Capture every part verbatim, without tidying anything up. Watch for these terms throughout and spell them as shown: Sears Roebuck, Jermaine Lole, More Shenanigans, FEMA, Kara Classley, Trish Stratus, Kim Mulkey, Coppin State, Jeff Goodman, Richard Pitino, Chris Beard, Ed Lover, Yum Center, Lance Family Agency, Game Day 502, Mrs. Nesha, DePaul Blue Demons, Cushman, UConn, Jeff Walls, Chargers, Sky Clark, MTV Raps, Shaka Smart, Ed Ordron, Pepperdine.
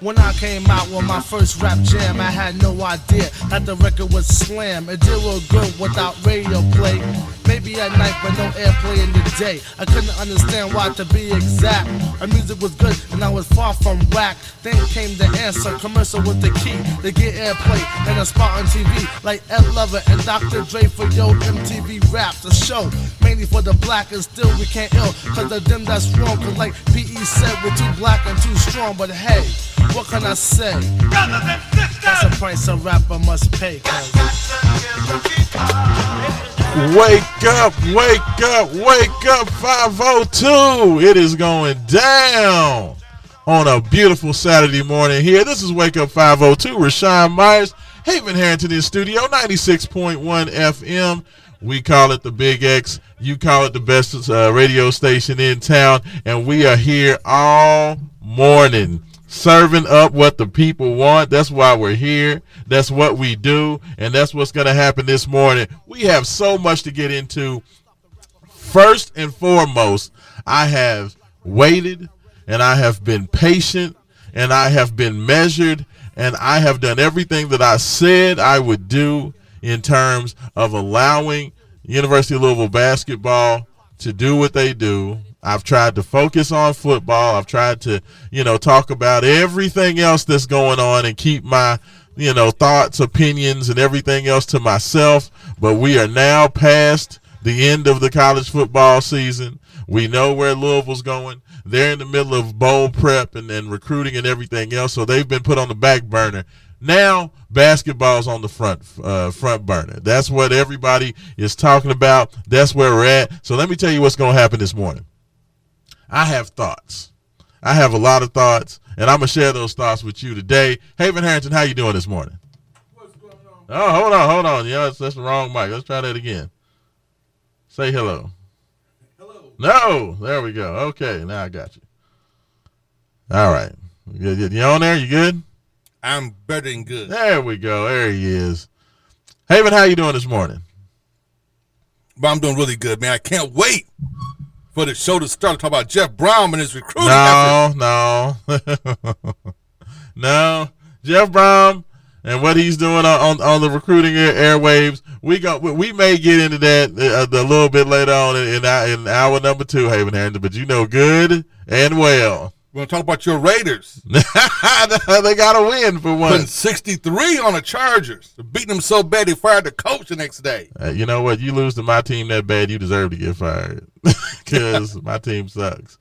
When I came out with my first rap jam, I had no idea that the record was slam. It did real good without radio play. Maybe at night, but no airplay in the day. I couldn't understand why, to be exact. Our music was good, and I was far from whack. Then came the answer, commercial with the key. They get airplay and a spot on T V, like Ed Lover and Doctor Dre for Yo M T V Raps, the show mainly for the black, and still we can't ill, cause of them that's wrong. Cause like P E said, we're too black and too strong. But hey, what can I say? Brothers and sisters, that's the price a rapper must pay. Wake up, wake up, wake up, five oh two. It is going down on a beautiful Saturday morning here. This is Wake Up five oh two. Raashaan Myers, Haven Harrington in studio, ninety six point one F M. We call it the Big X. You call it the best uh, radio station in town. And we are here all morning, serving up what the people want. That's why we're here. That's what we do. And that's what's going to happen this morning. We have so much to get into. First and foremost, I have waited, and I have been patient, and I have been measured, and I have done everything that I said I would do in terms of allowing University of Louisville basketball to do what they do. I've tried to focus on football. I've tried to, you know, talk about everything else that's going on and keep my, you know, thoughts, opinions, and everything else to myself. But we are now past the end of the college football season. We know where Louisville's going. They're in the middle of bowl prep and, and recruiting and everything else, so they've been put on the back burner. Now basketball's on the front uh, front burner. That's what everybody is talking about. That's where we're at. So let me tell you what's going to happen this morning. I have thoughts. I have a lot of thoughts, and I'm going to share those thoughts with you today. Haven Harrington, how you doing this morning? What's going on? Oh, hold on, hold on. Yeah, that's, that's the wrong mic. Let's try that again. Say hello. Hello. No, there we go. Okay, now I got you. All right. You, you, you on there? You good? I'm better than good. There we go. There he is. Haven, how you doing this morning? Well, I'm doing really good, man. I can't wait for the show to start. Talk about Jeff Brown and his recruiting. No, effort. no, no. Jeff Brown and what he's doing on, on, on the recruiting airwaves. We go. We may get into that a, a little bit later on in, in, our, in hour number two, Haven Harrington. But you know, good and well. We're going to talk about your Raiders. They got to win for one. Putting sixty-three on the Chargers. Beating them so bad they fired the coach the next day. Uh, you know what? You lose to my team that bad, you deserve to get fired because my team sucks.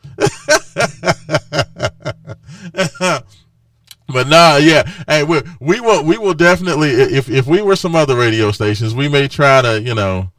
But nah, yeah. Hey, we we will we will definitely, if if we were some other radio stations, we may try to, you know,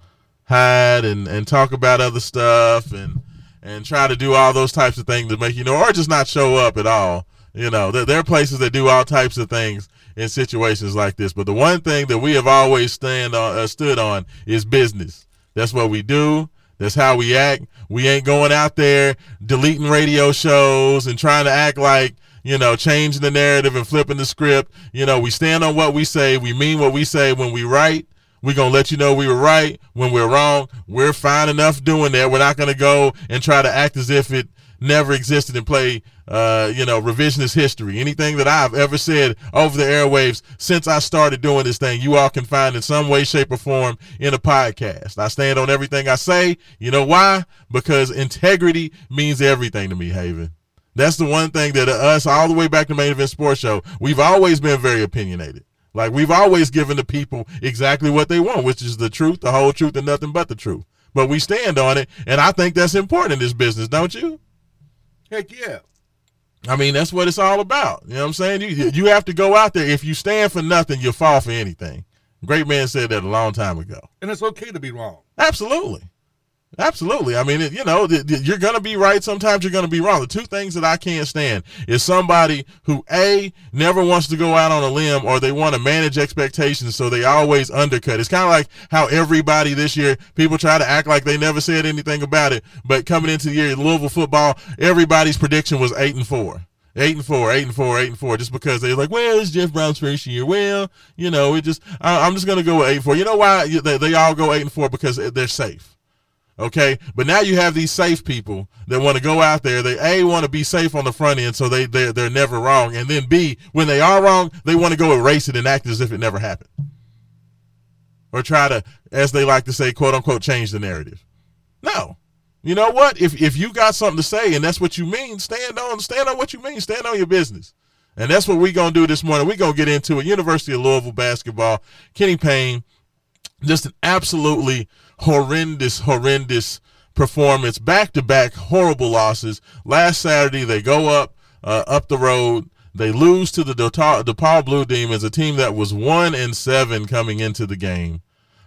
hide and, and talk about other stuff and and try to do all those types of things to make you know, or just not show up at all. You know, there, there are places that do all types of things in situations like this. But the one thing that we have always stand on, uh, stood on is business. That's what we do. That's how we act. We ain't going out there deleting radio shows and trying to act like, you know, changing the narrative and flipping the script. You know, we stand on what we say. We mean what we say when we write. We're going to let you know we were right. When we're wrong, we're fine enough doing that. We're not going to go and try to act as if it never existed and play, uh, you know, revisionist history. Anything that I've ever said over the airwaves since I started doing this thing, you all can find in some way, shape, or form in a podcast. I stand on everything I say. You know why? Because integrity means everything to me, Haven. That's the one thing that us, all the way back to Main Event Sports Show, we've always been very opinionated. Like, we've always given the people exactly what they want, which is the truth, the whole truth, and nothing but the truth. But we stand on it, and I think that's important in this business, don't you? Heck yeah. I mean, that's what it's all about. You know what I'm saying? You you have to go out there. If you stand for nothing, you'll fall for anything. Great man said that a long time ago. And it's okay to be wrong. Absolutely. Absolutely. I mean, it, you know, th- th- you're going to be right. Sometimes you're going to be wrong. The two things that I can't stand is somebody who, A, never wants to go out on a limb, or they want to manage expectations, so they always undercut. It's kind of like how everybody this year, people try to act like they never said anything about it. But coming into the year, Louisville football, everybody's prediction was eight and four. Eight and four, eight and four, eight and four, just because they're like, well, it's Jeff Brown's first year. Well, you know, it just, I, I'm just going to go with eight and four. You know why they, they all go eight and four? Because they're safe. Okay, but now you have these safe people that want to go out there. They A, want to be safe on the front end, so they they're, they're never wrong, and then B, when they are wrong, they want to go erase it and act as if it never happened, or try to, as they like to say, quote unquote, change the narrative. No, you know what? If if you got something to say and that's what you mean, stand on stand on what you mean, stand on your business. And that's what we're gonna do this morning. We're gonna get into it. University of Louisville basketball, Kenny Payne, just an absolutely horrendous, horrendous performance. Back-to-back horrible losses. Last Saturday, they go up, uh, up the road. They lose to the DePaul Blue Demons, a team that was one and seven coming into the game.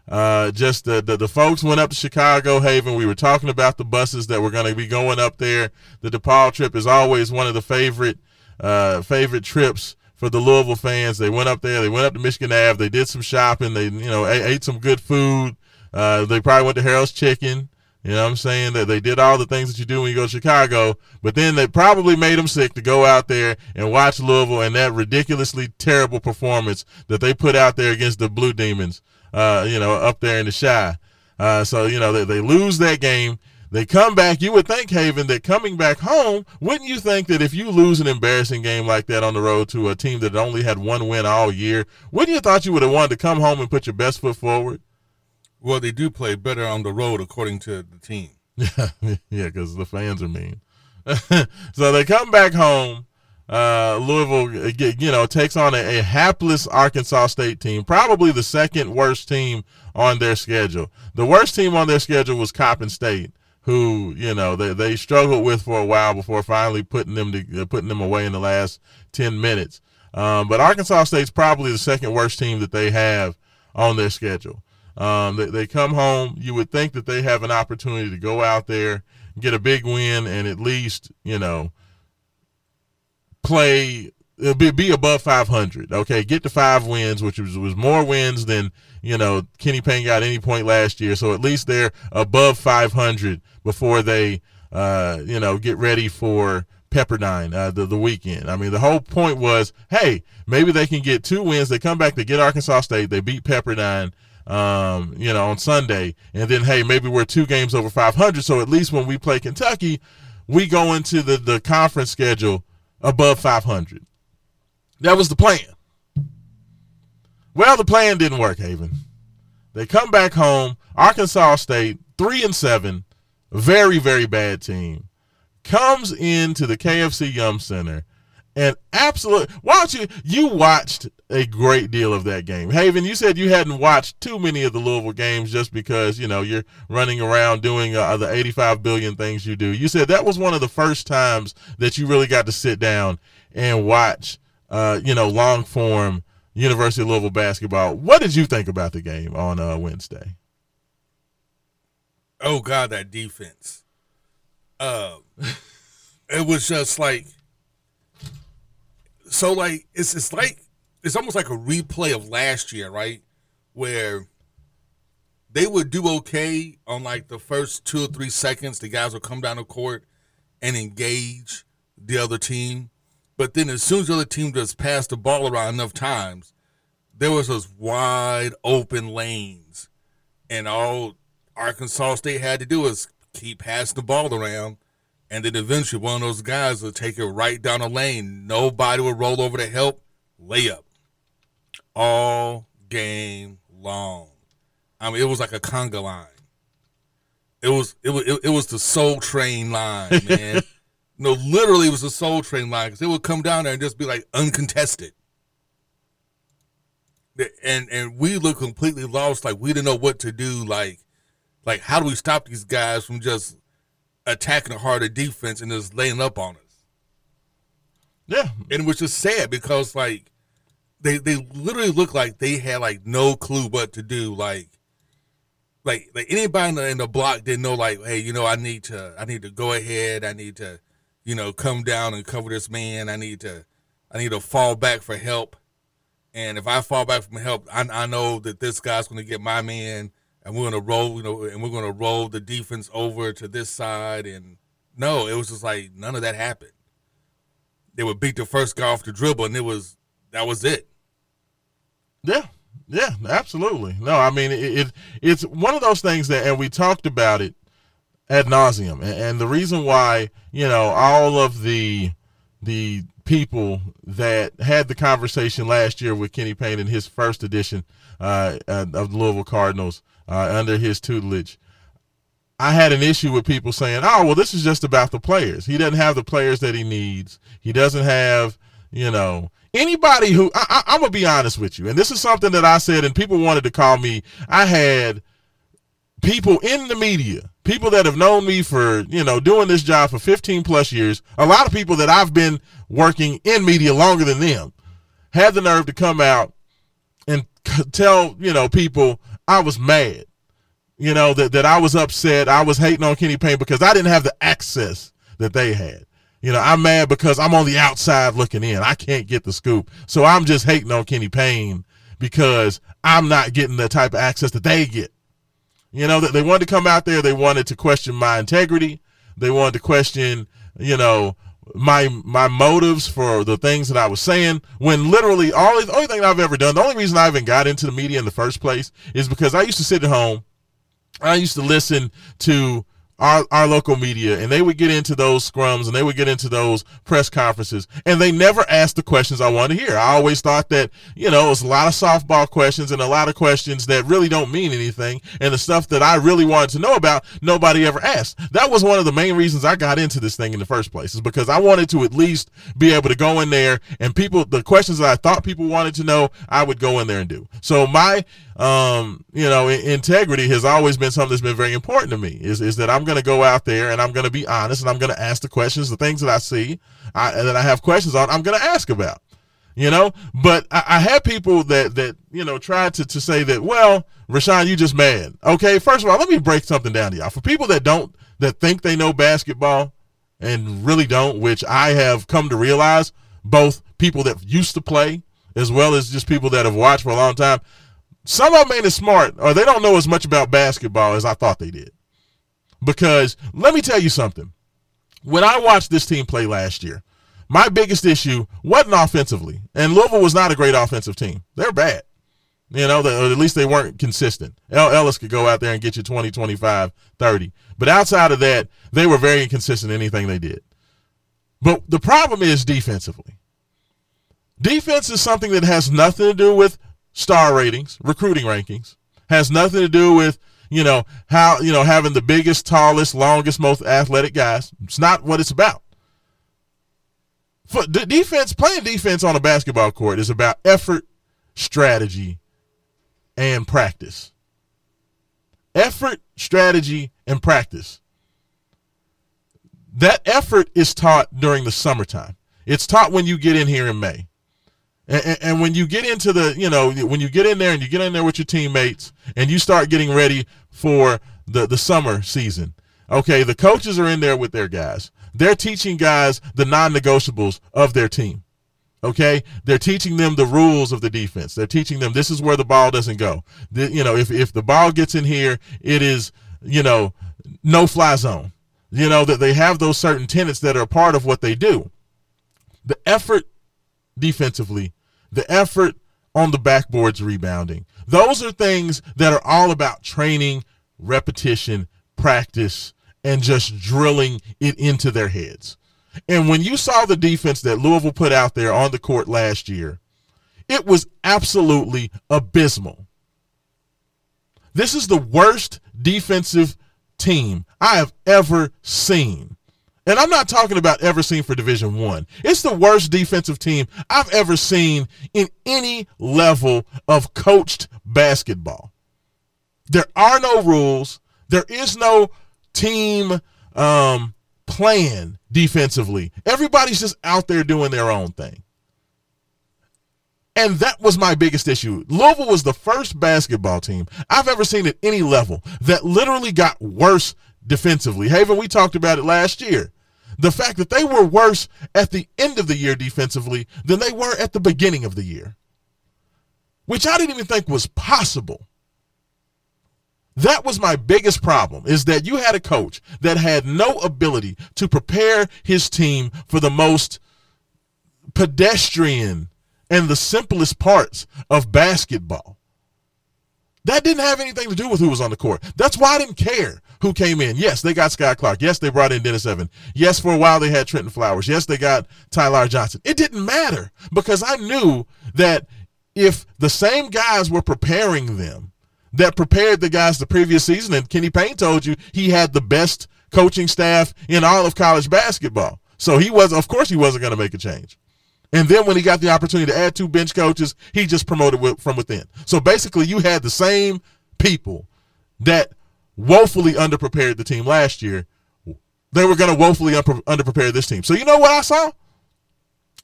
Uh, just the, the the folks went up to Chicago Haven. We were talking about the buses that were going to be going up there. The DePaul trip is always one of the favorite, uh, favorite trips for the Louisville fans. They went up there. They went up to Michigan Avenue. They did some shopping. They, you know, ate, ate some good food. Uh, they probably went to Harold's Chicken. You know what I'm saying? That they did all the things that you do when you go to Chicago, but then they probably made them sick to go out there and watch Louisville and that ridiculously terrible performance that they put out there against the Blue Demons, uh, you know, up there in the Chi. Uh, so, you know, they, they lose that game. They come back. You would think, Haven, that coming back home, wouldn't you think that if you lose an embarrassing game like that on the road to a team that only had one win all year, wouldn't you thought you would have wanted to come home and put your best foot forward? Well, they do play better on the road, according to the team. Yeah, because the fans are mean. So they come back home. Uh, Louisville, you know, takes on a, a hapless Arkansas State team, probably the second worst team on their schedule. The worst team on their schedule was Coppin State, who, you know, they, they struggled with for a while before finally putting them to, putting them away in the last ten minutes. Um, but Arkansas State's probably the second worst team that they have on their schedule. Um, they, they come home. You would think that they have an opportunity to go out there, get a big win, and at least, you know, play, be, be above five hundred. Okay, get to five wins, which was, was more wins than, you know, Kenny Payne got at any point last year. So at least they're above five hundred before they, uh, you know, get ready for Pepperdine uh, the, the weekend. I mean, the whole point was, hey, maybe they can get two wins. They come back, they get Arkansas State, they beat Pepperdine, um, you know, on Sunday, and then, hey, maybe we're two games over five hundred, so at least when we play Kentucky, we go into the, the conference schedule above five hundred. That was the plan. Well, the plan didn't work, Haven. They come back home, Arkansas State, three and seven, very, very bad team, comes into the K F C Yum Center. And absolutely, why don't you, you watched a great deal of that game. Haven, you said you hadn't watched too many of the Louisville games just because, you know, you're running around doing uh, the eighty-five billion things you do. You said that was one of the first times that you really got to sit down and watch, uh, you know, long form University of Louisville basketball. What did you think about the game on uh, Wednesday? Oh, God, that defense. Uh, it was just like. So, like, it's it's like it's almost like a replay of last year, right? Where they would do okay on, like, the first two or three seconds. The guys would come down the court and engage the other team. But then as soon as the other team just passed the ball around enough times, there was those wide open lanes. And all Arkansas State had to do was keep passing the ball around. And then eventually one of those guys would take it right down the lane. Nobody would roll over to help. Layup. All game long. I mean, it was like a conga line. It was it was, it was the Soul Train line, man. No, literally it was the Soul Train line. Because they would come down there and just be like uncontested. And and we looked completely lost. Like, we didn't know what to do. Like, like how do we stop these guys from just attacking a harder defense and just laying up on us? Yeah. And which is sad because, like, they they literally looked like they had, like, no clue what to do. Like, like like anybody in the, in the block didn't know, like, hey, you know, I need to I need to go ahead. I need to, you know, come down and cover this man. I need to I need to fall back for help. And if I fall back from help, I, I know that this guy's going to get my man. And we're gonna roll, you know, and we're gonna roll the defense over to this side. And no, it was just like none of that happened. They would beat the first guy off the dribble, and it was that was it. Yeah, yeah, absolutely. No, I mean it. it it's one of those things that, and we talked about it ad nauseum. And, and the reason why, you know, all of the the people that had the conversation last year with Kenny Payne in his first edition uh, of the Louisville Cardinals uh, under his tutelage, I had an issue with people saying, oh, well, this is just about the players. He doesn't have the players that he needs. He doesn't have, you know, anybody who – I'm going to be honest with you, and this is something that I said and people wanted to call me. I had people in the media, people that have known me for, you know, doing this job for fifteen plus years, a lot of people that I've been working in media longer than them, had the nerve to come out and tell, you know, people I was mad, you know, that, that I was upset. I was hating on Kenny Payne because I didn't have the access that they had. You know, I'm mad because I'm on the outside looking in. I can't get the scoop. So I'm just hating on Kenny Payne because I'm not getting the type of access that they get. You know, they wanted to come out there. They wanted to question my integrity. They wanted to question, you know, my my motives for the things that I was saying, when literally all the only thing I've ever done, the only reason I even got into the media in the first place is because I used to sit at home. I used to listen to our, our local media, and they would get into those scrums and they would get into those press conferences, and they never asked the questions I wanted to hear. I always thought that, you know, it was a lot of softball questions and a lot of questions that really don't mean anything, and the stuff that I really wanted to know about, nobody ever asked. That was one of the main reasons I got into this thing in the first place, is because I wanted to at least be able to go in there and people, the questions that I thought people wanted to know, I would go in there and do. So my Um, you know, integrity has always been something that's been very important to me, is, is that I'm going to go out there and I'm going to be honest, and I'm going to ask the questions, the things that I see I, that I have questions on, I'm going to ask about, you know, but I, I had people that, that, you know, tried to, to say that, well, Raashaan, you just mad. Okay. First of all, let me break something down to y'all. For people that don't, that think they know basketball and really don't, which I have come to realize, both people that used to play as well as just people that have watched for a long time, some of them ain't as smart, or they don't know as much about basketball as I thought they did. Because let me tell you something. When I watched this team play last year, my biggest issue wasn't offensively. And Louisville was not a great offensive team. They're bad. You know, they, or at least they weren't consistent. Ellis could go out there and get you twenty, twenty-five, thirty. But outside of that, they were very inconsistent in anything they did. But the problem is defensively. Defense is something that has nothing to do with star ratings, recruiting rankings, has nothing to do with, you know, how, you know, having the biggest, tallest, longest, most athletic guys. It's not what it's about. For d- defense, playing defense on a basketball court is about effort, strategy, and practice. Effort, strategy, and practice. That effort is taught during the summertime. It's taught when you get in here in May. And, and when you get into the, you know, when you get in there and you get in there with your teammates and you start getting ready for the, the summer season, okay, the coaches are in there with their guys. They're teaching guys the non-negotiables of their team, okay? They're teaching them the rules of the defense. They're teaching them this is where the ball doesn't go. The, you know, if, if the ball gets in here, it is, you know, no-fly zone. You know, that they have those certain tenets that are a part of what they do. The effort defensively, the effort on the backboards rebounding. Those are things that are all about training, repetition, practice, and just drilling it into their heads. And when you saw the defense that Louisville put out there on the court last year, it was absolutely abysmal. This is the worst defensive team I have ever seen. And I'm not talking about ever seen for Division One. It's the worst defensive team I've ever seen in any level of coached basketball. There are no rules. There is no team um, plan defensively. Everybody's just out there doing their own thing. And that was my biggest issue. Louisville was the first basketball team I've ever seen at any level that literally got worse defensively. Haven, we talked about it last year. The fact that they were worse at the end of the year defensively than they were at the beginning of the year, which I didn't even think was possible. That was my biggest problem, is that you had a coach that had no ability to prepare his team for the most pedestrian and the simplest parts of basketball. That didn't have anything to do with who was on the court. That's why I didn't care who came in. Yes, they got Scott Clark. Yes, they brought in Dennis Evan. Yes, for a while they had Trenton Flowers. Yes, they got Tyler Johnson. It didn't matter because I knew that if the same guys were preparing them that prepared the guys the previous season, and Kenny Payne told you he had the best coaching staff in all of college basketball. So he was, of course, he wasn't going to make a change. And then when he got the opportunity to add two bench coaches, he just promoted with, from within. So basically you had the same people that woefully underprepared the team last year. They were going to woefully underprepare this team. So you know what I saw?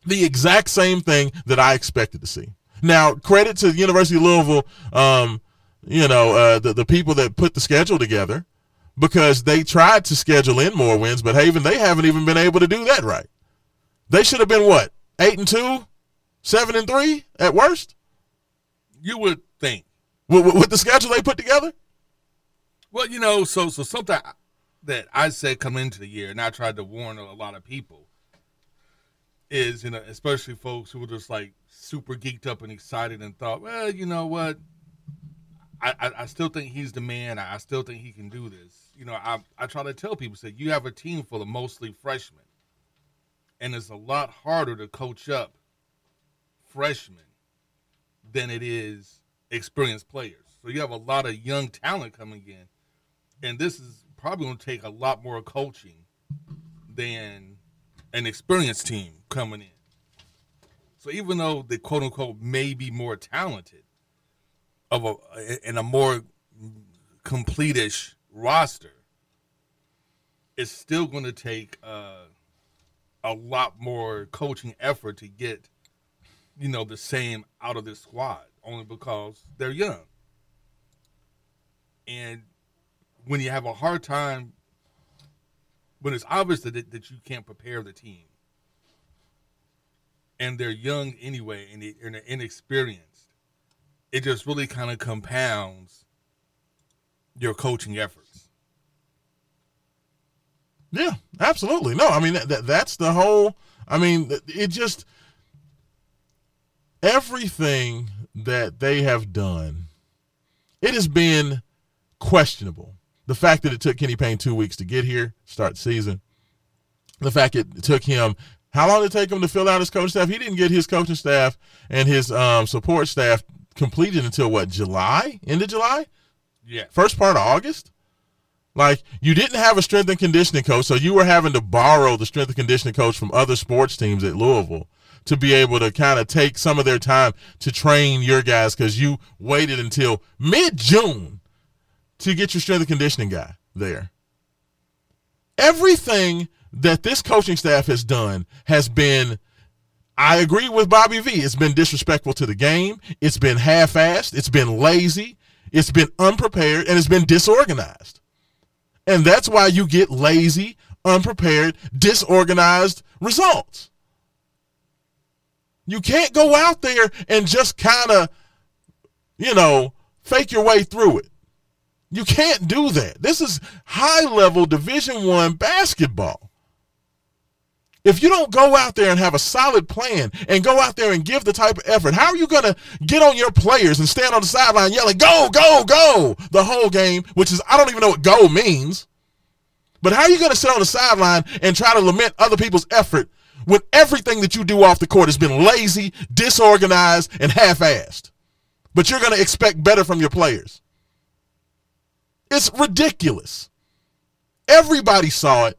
The exact same thing that I expected to see. Now, credit to the University of Louisville, um, you know, uh, the, the people that put the schedule together, because they tried to schedule in more wins, but Haven, they haven't even been able to do that right. They should have been what? Eight and two, seven and three at worst. You would think with, with the schedule they put together. Well, you know, so so something that I said coming into the year, and I tried to warn a lot of people, is, you know, especially folks who were just like super geeked up and excited and thought, well, you know what, I I, I still think he's the man. I still think he can do this. You know, I I try to tell people, say you have a team full of mostly freshmen. And it's a lot harder to coach up freshmen than it is experienced players. So you have a lot of young talent coming in. And this is probably going to take a lot more coaching than an experienced team coming in. So even though they, quote, unquote, may be more talented of a, in a more complete-ish roster, it's still going to take uh, – a lot more coaching effort to get, you know, the same out of this squad, only because they're young. And when you have a hard time, when it's obvious that, it, that you can't prepare the team, and they're young anyway, and, they, and they're inexperienced, it just really kind of compounds your coaching efforts. Yeah, absolutely. No, I mean, that, that, that's the whole, I mean, it just, everything that they have done, it has been questionable. The fact that it took Kenny Payne two weeks to get here, start the season. The fact it took him, how long did it take him to fill out his coaching staff? He didn't get his coaching staff and his um, support staff completed until, what, July? End of July? Yeah. First part of August? Like, you didn't have a strength and conditioning coach, so you were having to borrow the strength and conditioning coach from other sports teams at Louisville to be able to kind of take some of their time to train your guys because you waited until mid-June to get your strength and conditioning guy there. Everything that this coaching staff has done has been, I agree with Bobby V, it's been disrespectful to the game, it's been half-assed, it's been lazy, it's been unprepared, and it's been disorganized. And that's why you get lazy, unprepared, disorganized results. You can't go out there and just kind of, you know, fake your way through it. You can't do that. This is high-level Division One basketball. If you don't go out there and have a solid plan and go out there and give the type of effort, how are you going to get on your players and stand on the sideline yelling, go, go, go, the whole game, which is, I don't even know what go means. But how are you going to sit on the sideline and try to lament other people's effort when everything that you do off the court has been lazy, disorganized, and half-assed? But you're going to expect better from your players. It's ridiculous. Everybody saw it.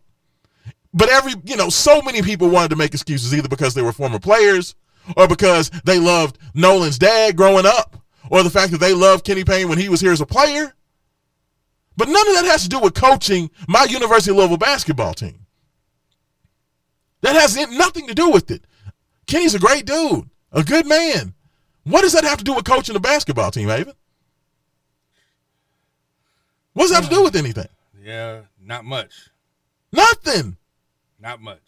But every, you know, so many people wanted to make excuses either because they were former players or because they loved Nolan's dad growing up or the fact that they loved Kenny Payne when he was here as a player. But none of that has to do with coaching my University of Louisville basketball team. That has nothing to do with it. Kenny's a great dude, a good man. What does that have to do with coaching the basketball team, Haven? What does that have to do with anything? Yeah, not much. Nothing. Not much.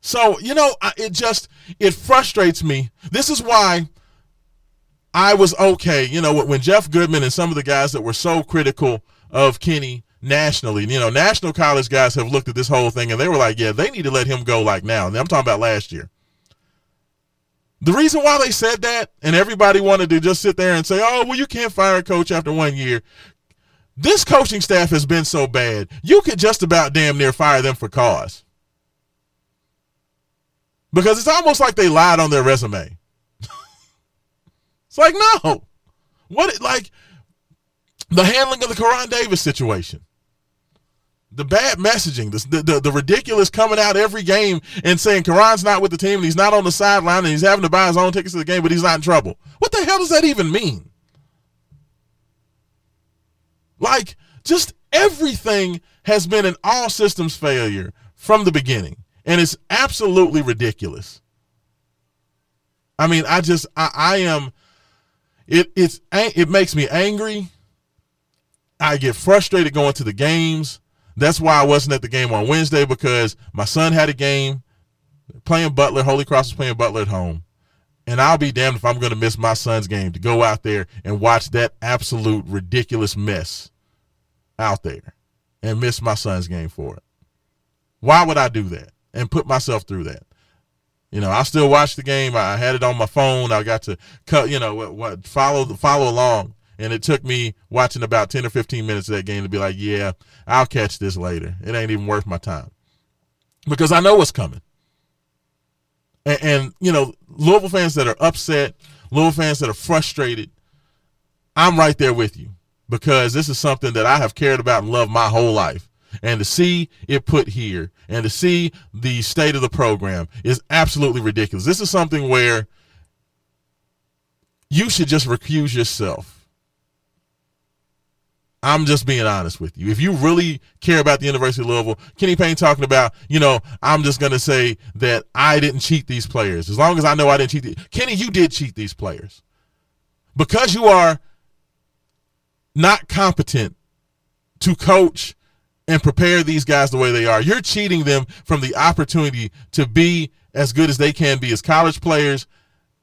So, you know, it just, it frustrates me. This is why I was okay. You know, when Jeff Goodman and some of the guys that were so critical of Kenny nationally, you know, national college guys have looked at this whole thing and they were like, yeah, they need to let him go like now. And I'm talking about last year. The reason why they said that and everybody wanted to just sit there and say, oh, well, you can't fire a coach after one year. This coaching staff has been so bad, you could just about damn near fire them for cause. Because it's almost like they lied on their resume. It's like, no. What, like, the handling of the Karan Davis situation. The bad messaging, the, the, the ridiculous coming out every game and saying Karan's not with the team and he's not on the sideline and he's having to buy his own tickets to the game, but he's not in trouble. What the hell does that even mean? Like, just everything has been an all systems failure from the beginning. And it's absolutely ridiculous. I mean, I just, I, I am, it it's it makes me angry. I get frustrated going to the games. That's why I wasn't at the game on Wednesday, because my son had a game playing Butler. Holy Cross was playing Butler at home. And I'll be damned if I'm going to miss my son's game to go out there and watch that absolute ridiculous mess out there and miss my son's game for it. Why would I do that and put myself through that? You know, I still watch the game. I had it on my phone. I got to cut, you know, what, what follow the follow along. And it took me watching about ten or fifteen minutes of that game to be like, yeah, I'll catch this later. It ain't even worth my time, because I know what's coming. And, and you know, Louisville fans that are upset, Louisville fans that are frustrated, I'm right there with you, because this is something that I have cared about and loved my whole life. And to see it put here and to see the state of the program is absolutely ridiculous. This is something where you should just recuse yourself. I'm just being honest with you. If you really care about the University of Louisville, Kenny Payne talking about, you know, I'm just going to say that I didn't cheat these players. As long as I know I didn't cheat these. Kenny, you did cheat these players. Because you are not competent to coach and prepare these guys the way they are, you're cheating them from the opportunity to be as good as they can be as college players,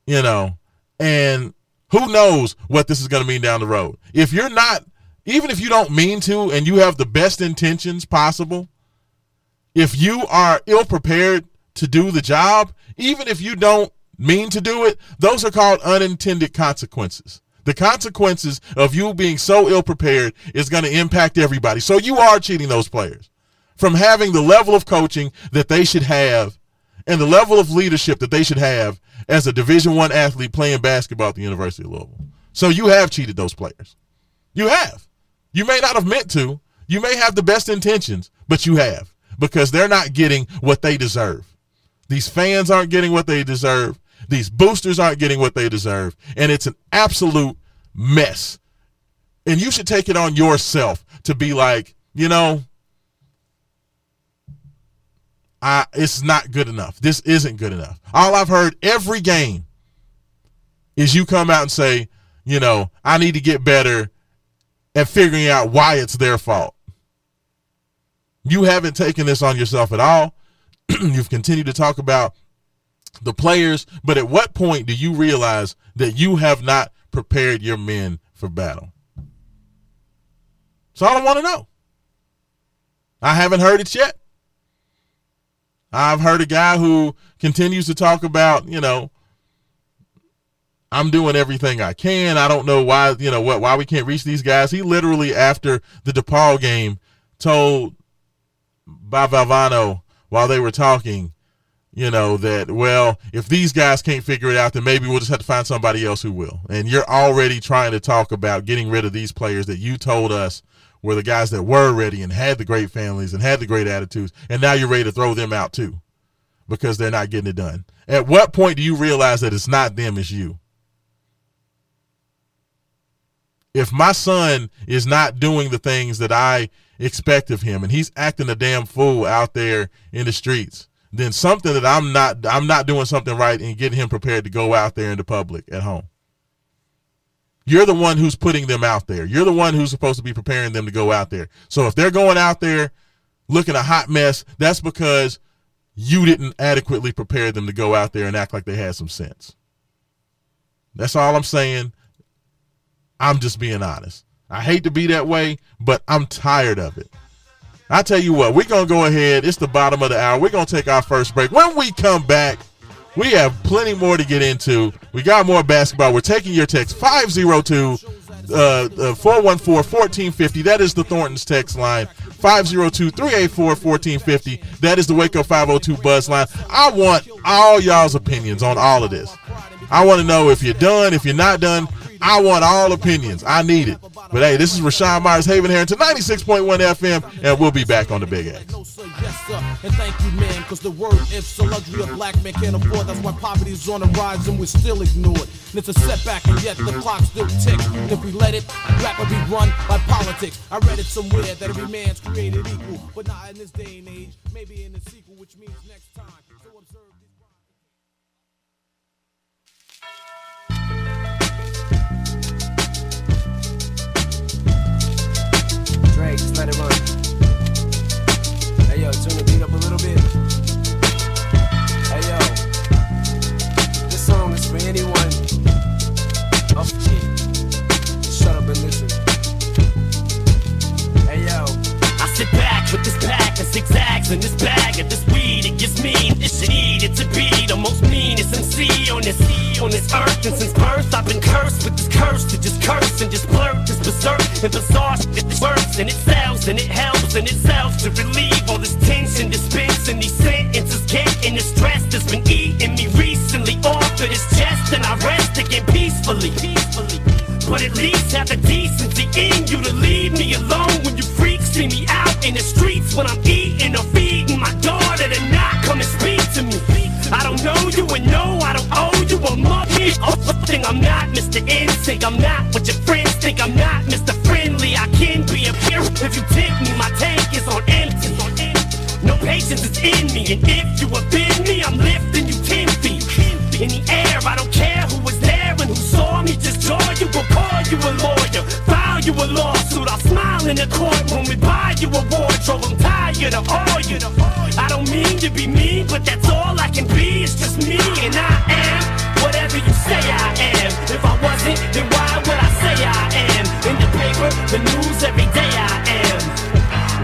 you know, and who knows what this is going to mean down the road. If you're not, even if you don't mean to and you have the best intentions possible, if you are ill-prepared to do the job, even if you don't mean to do it, those are called unintended consequences. The consequences of you being so ill-prepared is going to impact everybody. So you are cheating those players from having the level of coaching that they should have and the level of leadership that they should have as a Division One athlete playing basketball at the University of Louisville. So you have cheated those players. You have. You may not have meant to. You may have the best intentions, but you have, because they're not getting what they deserve. These fans aren't getting what they deserve. These boosters aren't getting what they deserve. And it's an absolute mess. And you should take it on yourself to be like, you know, I it's not good enough. This isn't good enough. All I've heard every game is you come out and say, you know, I need to get better at figuring out why it's their fault. You haven't taken this on yourself at all. You've continued to talk about the players, but at what point do you realize that you have not prepared your men for battle? That's all I want to know. I haven't heard it yet. I've heard a guy who continues to talk about, you know, I'm doing everything I can. I don't know why, you know, what, why we can't reach these guys. He literally, after the DePaul game, told Bavavano while they were talking, you know, that, well, if these guys can't figure it out, then maybe we'll just have to find somebody else who will. And you're already trying to talk about getting rid of these players that you told us were the guys that were ready and had the great families and had the great attitudes, and now you're ready to throw them out too because they're not getting it done. At what point do you realize that it's not them, it's you? If my son is not doing the things that I expect of him and he's acting a damn fool out there in the streets, then something that I'm not, I'm not doing something right and getting him prepared to go out there in the public at home. You're the one who's putting them out there. You're the one who's supposed to be preparing them to go out there. So if they're going out there looking a hot mess, that's because you didn't adequately prepare them to go out there and act like they had some sense. That's all I'm saying. I'm just being honest. I hate to be that way, but I'm tired of it. I tell you what, we're going to go ahead. It's the bottom of the hour. We're going to take our first break. When we come back, we have plenty more to get into. We got more basketball. We're taking your text, five oh two four one four, one four five zero. That is the Thornton's text line. five oh two, three eight four, one four five zero. That is the Wake Up five oh two buzz line. I want all y'all's opinions on all of this. I want to know if you're done, if you're not done. I want all opinions. I need it. But, hey, this is Raashaan Myers, Haven Harrington, ninety six point one F M, and we'll be back on the Big X. And thank you, man, because the word is so luxury a black man can't afford. That's why poverty's on the rise and we're still ignored. And it's a setback, and yet the clock still ticks. And if we let it, rap will be run by politics. I read it somewhere that every man's created equal, but not in this day and age, maybe in the sequel, which means next time. So observe. Drake, let it run. Hey yo, tune the beat up a little bit. Hey yo, this song is for anyone off key. Shut up and listen. Hey yo, I sit back with this pack of zigzags and this bag of this weed. It gets mean, it should eat it to be the most meanest M C on this on this earth. And since birth, I've been cursed with this curse to just curse and just blurt, just berserk and bizarre shit. Works and it sells and it helps and it sells to relieve all this tension, dispense and these sentences getting the stress that's been eating me recently off of this chest, and I rest again peacefully. Peacefully, but at least have the decency in you to leave me alone when you freaks see me out in the streets when I'm eating or feeding my daughter to not come and speak to me. I don't know you and no, I don't owe you a money. Oh, thing I'm not Mister Instinct, I'm not what your friends think, I'm not Mister Friendly. I can be a peer if you tip me, my tank is on empty. No patience is in me, and if you offend me, I'm lifting you ten feet in the air. I don't care who was there and who saw me, just draw you or call you a lawyer, file you a lawsuit. I'll smile in the courtroom and buy you a wardrobe. I'm tired of all you. I don't mean to be mean, but that's all I can be. It's just me, and I am whatever you say I am. If I wasn't, then why would I say I am? In the paper, the news, every day I am.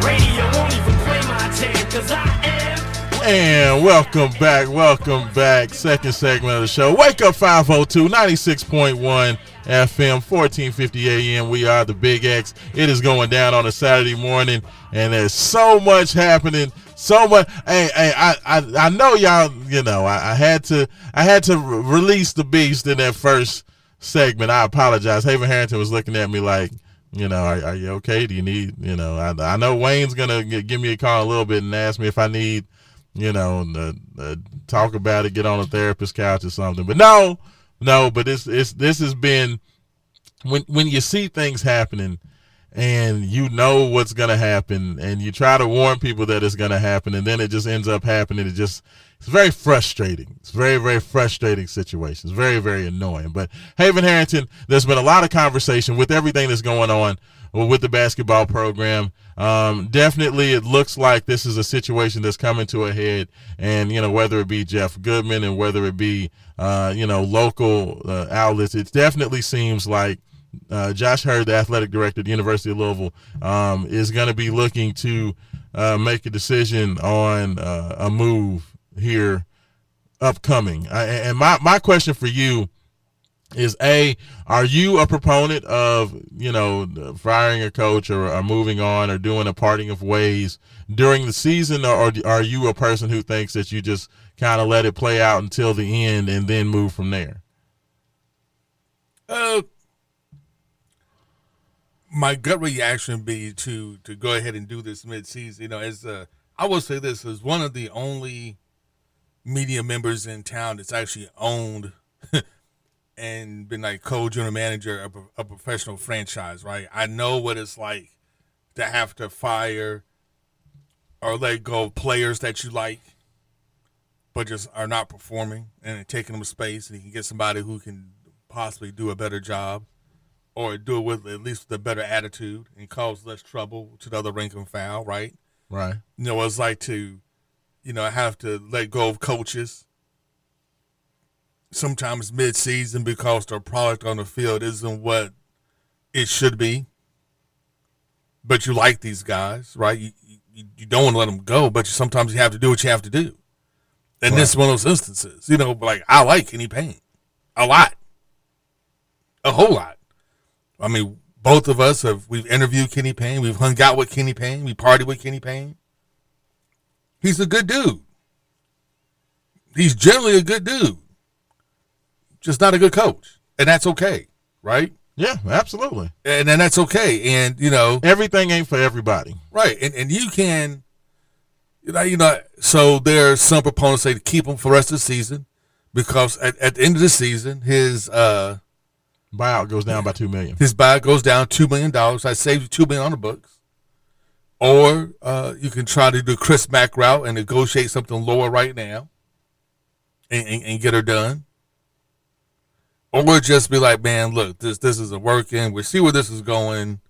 Radio won't even play my jam, cause I am. And welcome back, welcome back. Second segment of the show. Wake Up five oh two, ninety six point one F M, fourteen fifty A M. We are the Big X. It is going down on a Saturday morning, and there's so much happening. So much. Hey, hey, I, I, I know y'all. You know, I, I had to, I had to re- release the beast in that first segment. I apologize. Haven Harrington was looking at me like, you know, are, are you okay? Do you need, you know? I, I know Wayne's gonna g- give me a call a little bit and ask me if I need, you know, the, the talk about it, get on a therapist couch or something. But no, no. But it's, it's, this has been when, when you see things happening. And you know what's going to happen, and you try to warn people that it's going to happen, and then it just ends up happening. It just, it's very frustrating. It's very, very frustrating situation. It's very, very annoying. But Haven Harrington, there's been a lot of conversation with everything that's going on with the basketball program. Um, definitely it looks like this is a situation that's coming to a head, and, you know, whether it be Jeff Goodman and whether it be, uh, you know, local uh, outlets, it definitely seems like Uh, Josh Hurd, the athletic director at the University of Louisville, um, is going to be looking to uh, make a decision on uh, a move here upcoming. I, and my, my question for you is, A, are you a proponent of, you know, firing a coach or, or moving on or doing a parting of ways during the season? Or, or are you a person who thinks that you just kind of let it play out until the end and then move from there? Uh. My gut reaction be to to go ahead and do this mid-season. You know, as uh, I will say this, as one of the only media members in town that's actually owned and been like co-general manager of a professional franchise, right? I know what it's like to have to fire or let go of players that you like, but just are not performing and taking them space, and you can get somebody who can possibly do a better job. Or do it with at least the better attitude and cause less trouble to the other rank and file, right? Right. You know, it's like to, you know, have to let go of coaches sometimes mid-season because their product on the field isn't what it should be. But you like these guys, right? You you, you don't want to let them go, but you, sometimes you have to do what you have to do. And right. This is one of those instances. You know, like I like Kenny Payne a lot, a whole lot. I mean, both of us have, we've interviewed Kenny Payne. We've hung out with Kenny Payne. We partied with Kenny Payne. He's a good dude. He's generally a good dude. Just not a good coach. And that's okay, right? Yeah, absolutely. And and that's okay. And, you know. Everything ain't for everybody. Right. And and you can, you know, you know. So there are some proponents say to keep him for the rest of the season because at, at the end of the season, his uh, buyout goes down by two million dollars. His buyout goes down two million dollars. I saved you two million dollars on the books. Or uh, you can try to do Chris Mack route and negotiate something lower right now and, and, and get her done. Or we'll just be like, man, look, this this isn't working. We'll see where this is going.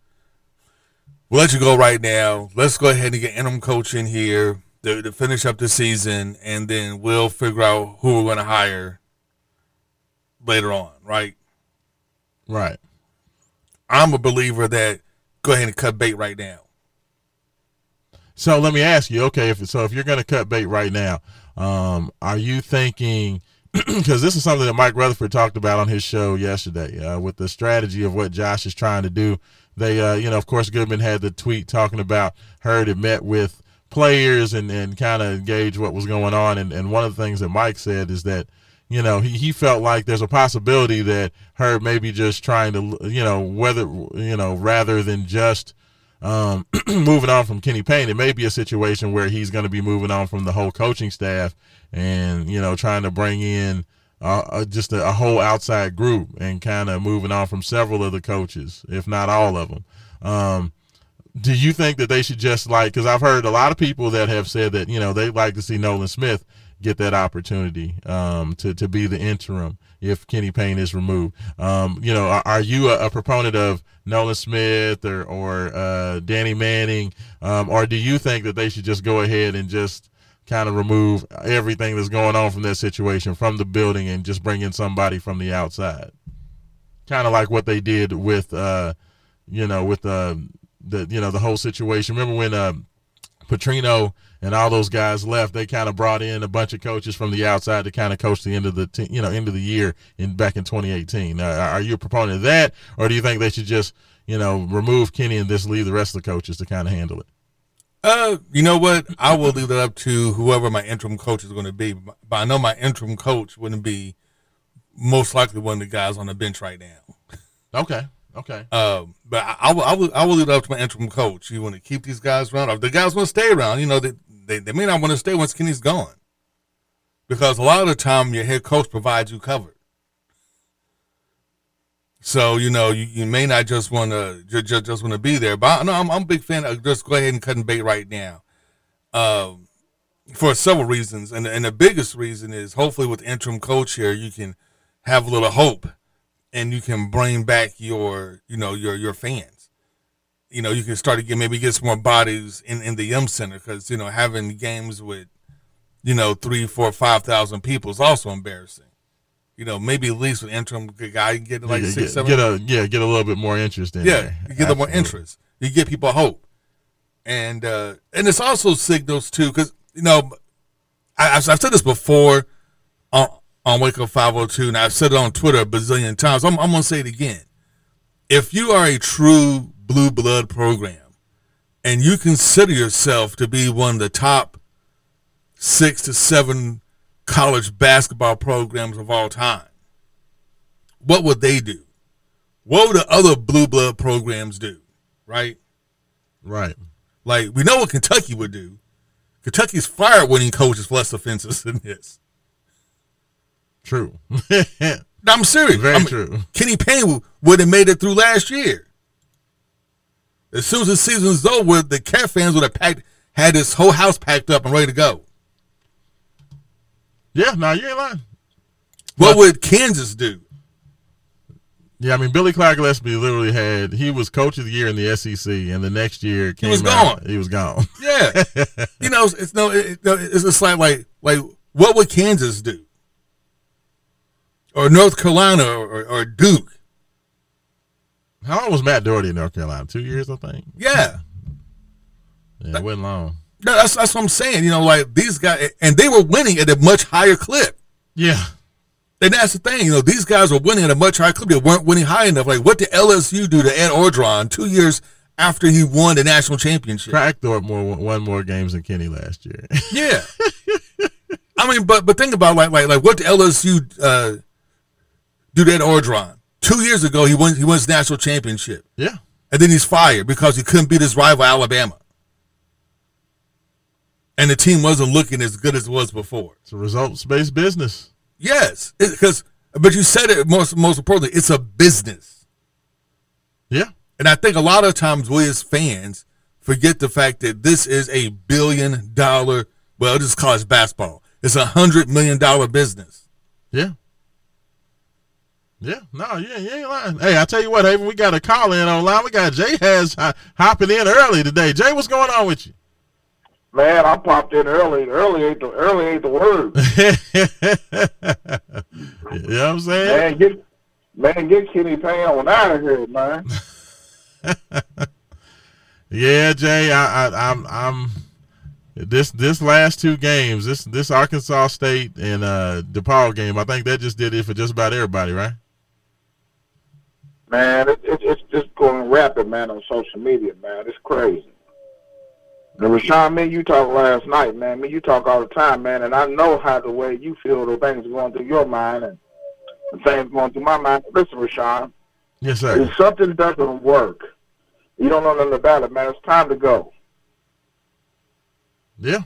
We'll let you go right now. Let's go ahead and get interim coach in here to, to finish up the season, and then we'll figure out who we're going to hire later on, right? Right. I'm a believer that go ahead and cut bait right now. So let me ask you, okay, if so if you're going to cut bait right now, um, are you thinking – because this is something that Mike Rutherford talked about on his show yesterday uh, with the strategy of what Josh is trying to do. They, uh, you know, of course, Goodman had the tweet talking about Hurd had met with players and, and kind of engaged what was going on. And, and one of the things that Mike said is that, you know, he, he felt like there's a possibility that Hurd may be just trying to, you know, whether, you know, rather than just um, moving on from Kenny Payne, it may be a situation where he's going to be moving on from the whole coaching staff. And, you know, trying to bring in uh, just a, a whole outside group and kind of moving on from several of the coaches, if not all of them. Um, do you think that they should just like, because I've heard a lot of people that have said that, you know, they'd like to see Nolan Smith get that opportunity um, to, to be the interim if Kenny Payne is removed. Um, you know, are, are you a, a proponent of Nolan Smith or, or uh, Danny Manning, um, or do you think that they should just go ahead and just kind of remove everything that's going on from that situation, from the building, and just bring in somebody from the outside, kind of like what they did with, uh, you know, with uh, the, you know, the whole situation. Remember when uh, Petrino and all those guys left? They kind of brought in a bunch of coaches from the outside to kind of coach the end of the, te- you know, end of the year in back in twenty eighteen. Uh, are you a proponent of that, or do you think they should just, you know, remove Kenny and just leave the rest of the coaches to kind of handle it? Uh, you know what? I will leave that up to whoever my interim coach is going to be. But I know my interim coach wouldn't be most likely one of the guys on the bench right now. Okay, okay. Um, but I, I will, I will, I will leave it up to my interim coach. You want to keep these guys around, or if the guys want to stay around, you know, they, they they may not want to stay once Kenny's gone, because a lot of the time your head coach provides you cover. So, you know, you, you may not just want to just, just want to be there. But, I, no, I'm, I'm a big fan of just go ahead and cutting bait right now um, for several reasons. And, and the biggest reason is hopefully with interim coach here, you can have a little hope and you can bring back your, you know, your your fans. You know, you can start to get maybe get some more bodies in, in the Yum Center because, you know, having games with, you know, three, four, five thousand people is also embarrassing. You know, maybe at least an interim guy can get like yeah, six, get, seven. Get a, yeah, get a little bit more interest in yeah, there. Yeah, get a more interest. You give people hope. And uh, and it's also signals, too, because, you know, I, I've, I've said this before on, on Wake Up five oh two, and I've said it on Twitter a bazillion times. I'm, I'm going to say it again. If you are a true blue blood program and you consider yourself to be one of the top six to seven college basketball programs of all time, what would they do? What would the other blue blood programs do? Right? Right. Like, we know what Kentucky would do. Kentucky's fired winning coaches for less offenses than this. True. I'm serious. Very I mean, true. Kenny Payne would have made it through last year. As soon as the season's over, the Cat fans would have packed, had his whole house packed up and ready to go. Yeah, no, you ain't lying. What but, would Kansas do? Yeah, I mean, Billy Clyde Gillespie literally had, he was coach of the year in the S E C, and the next year came he was out, gone. He was gone. Yeah. You know, it's, it's no, it, it's just like, like, like, what would Kansas do? Or North Carolina or, or Duke? How long was Matt Doherty in North Carolina? Two years, I think. Yeah. Yeah, it wasn't long. No, that's, that's what I'm saying. You know, like these guys, and they were winning at a much higher clip. Yeah. And that's the thing, you know, these guys were winning at a much higher clip. They weren't winning high enough. Like, what did L S U do to Ed Ordron two years after he won the national championship? Crackthorpe more won more games than Kenny last year. Yeah. I mean, but but think about like like like what did L S U uh, do to Ed Ordron? Two years ago, he won he wins national championship. Yeah. And then he's fired because he couldn't beat his rival Alabama. And the team wasn't looking as good as it was before. It's a results-based business. Yes, because but you said it most most importantly, it's a business. Yeah, and I think a lot of times we as fans forget the fact that this is a billion dollar. Well, this is college basketball. It's a hundred million dollar business. Yeah. Yeah. No. Yeah. You ain't lying. Hey, I tell you what, Haven, we got a call in online. We got Jay has uh, hopping in early today. Jay, what's going on with you? Man, I popped in early. Early ain't the early ain't the word. You know what I'm saying? Man, get man, get Kenny Payne on out of here, man. Yeah, Jay, I, I, I'm, I'm. This this last two games, this this Arkansas State and uh, DePaul game, I think that just did it for just about everybody, right? Man, it, it, it's just going rapid, man, on social media, man. It's crazy. And Raashaan, me and you talked last night, man. Me and you talk all the time, man. And I know how the way you feel, the things going through your mind and the things going through my mind. Listen, Raashaan. Yes, sir. If something doesn't work, you don't know nothing about it, man. It's time to go. Yeah.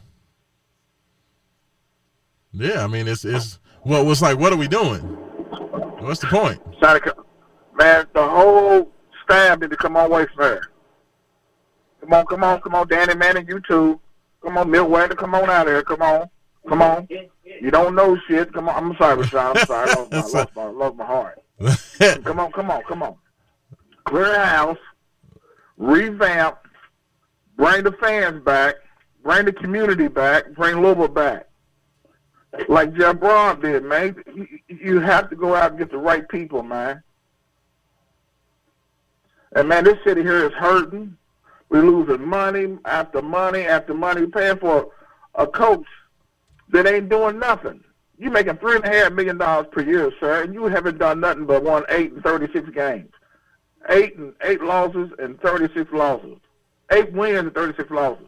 Yeah, I mean, it's it's well, it's like, what are we doing? What's the point? Man, the whole staff need to come on away from there. Come on, come on, come on, Danny Manning, you too. Come on, Midway, come on out of here. Come on, come on. You don't know shit. Come on. I'm sorry, Raashaan. I'm sorry. I lost my, lost my, lost my heart. Come on, come on, come on. Clear house, revamp, bring the fans back, bring the community back, bring Louisville back. Like Jeff Brown did, man. You, you have to go out and get the right people, man. And, man, this city here is hurting. We're losing money after money after money. We're paying for a coach that ain't doing nothing. You're making three point five million dollars per year, sir, and you haven't done nothing but won eight and thirty-six games. Eight and eight losses and thirty-six losses. Eight wins and thirty-six losses.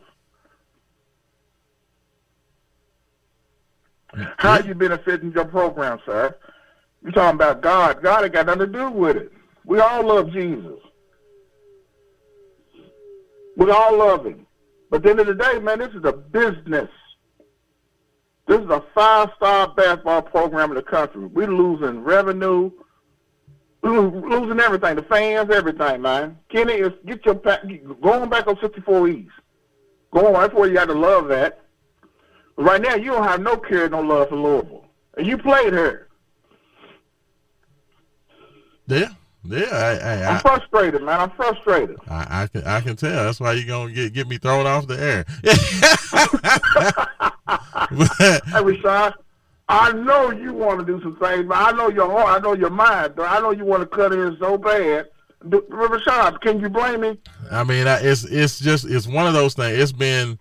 How are you benefiting your program, sir? You're talking about God. God ain't got nothing to do with it. We all love Jesus. We all love him. But at the end of the day, man, this is a business. This is a five-star basketball program in the country. We're losing revenue. We're losing everything, the fans, everything, man. Kenny, is get your pack, go on back on sixty-four East. Go on. That's where you got to love that. But right now, you don't have no care, no love for Louisville. And you played her. Yeah. Yeah, I, I, I'm frustrated, man. I'm frustrated. I, I can, I can tell. That's why you're gonna get get me thrown off the air. But, hey, Raashaan, I know you want to do some things, but I know your heart. I know your mind. I know you want to cut in so bad. Raashaan, can you blame me? I mean, I, it's it's just it's one of those things. It's been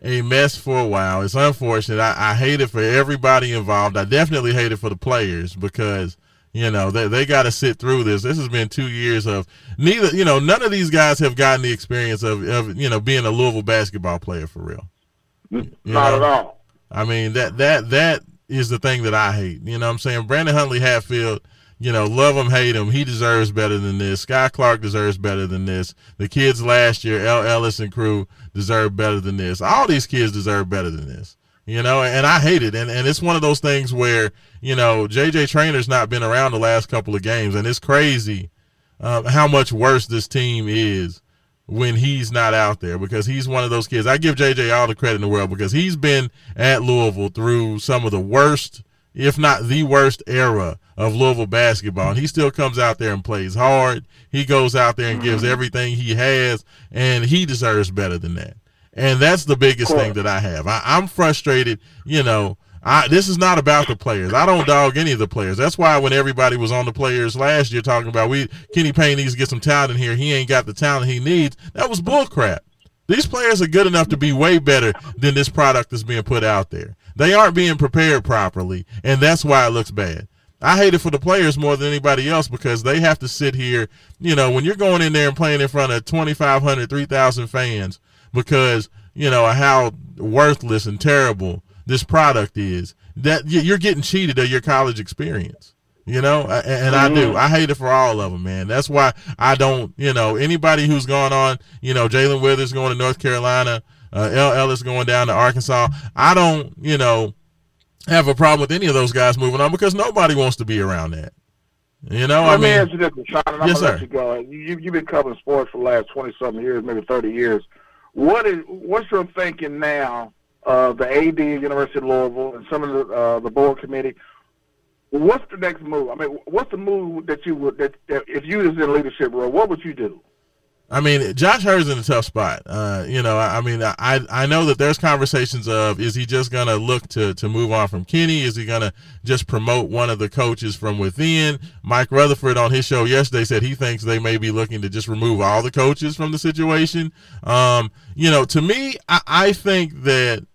a mess for a while. It's unfortunate. I, I hate it for everybody involved. I definitely hate it for the players because. You know, they they got to sit through this. This has been two years of neither, you know, none of these guys have gotten the experience of, of you know, being a Louisville basketball player for real. You Not know? At all. I mean, that, that that is the thing that I hate. You know what I'm saying? Brandon Huntley Hatfield, you know, love him, hate him. He deserves better than this. Sky Clark deserves better than this. The kids last year, L. Ellis and crew, deserve better than this. All these kids deserve better than this. You know, and I hate it. And and it's one of those things where, you know, J J Trainor's not been around the last couple of games. And it's crazy um, how much worse this team is when he's not out there because he's one of those kids. I give J J all the credit in the world because he's been at Louisville through some of the worst, if not the worst era of Louisville basketball. And he still comes out there and plays hard. He goes out there and gives everything he has. And he deserves better than that. And that's the biggest thing that I have. I, I'm frustrated. You know, I, this is not about the players. I don't dog any of the players. That's why when everybody was on the players last year talking about we Kenny Payne needs to get some talent in here. He ain't got the talent he needs. That was bull crap. These players are good enough to be way better than this product that's being put out there. They aren't being prepared properly, and that's why it looks bad. I hate it for the players more than anybody else because they have to sit here. You know, when you're going in there and playing in front of twenty-five hundred, three thousand fans because, you know, how worthless and terrible this product is, that you're getting cheated of your college experience. You know, and I do. I hate it for all of them, man. That's why I don't, you know, anybody who's gone on, you know, Jalen Withers going to North Carolina, uh, L. Ellis going down to Arkansas. I don't, you know, have a problem with any of those guys moving on because nobody wants to be around that. You know, I mean. Let me ask you this, Raashaan, and I'm yes, gonna let you go. You, you've been covering sports for the last twenty-something years, maybe thirty years. What is, what's your thinking now of uh, the A D of University of Louisville and some of the, uh, the board committee? What's the next move? I mean, what's the move that you would, that, that if you was in a leadership role, what would you do? I mean, Josh Hurt's in a tough spot. Uh, you know, I, I mean, I I know that there's conversations of, is he just going to look to to move on from Kenny? Is he going to just promote one of the coaches from within? Mike Rutherford on his show yesterday said he thinks they may be looking to just remove all the coaches from the situation. Um, you know, to me, I, I think that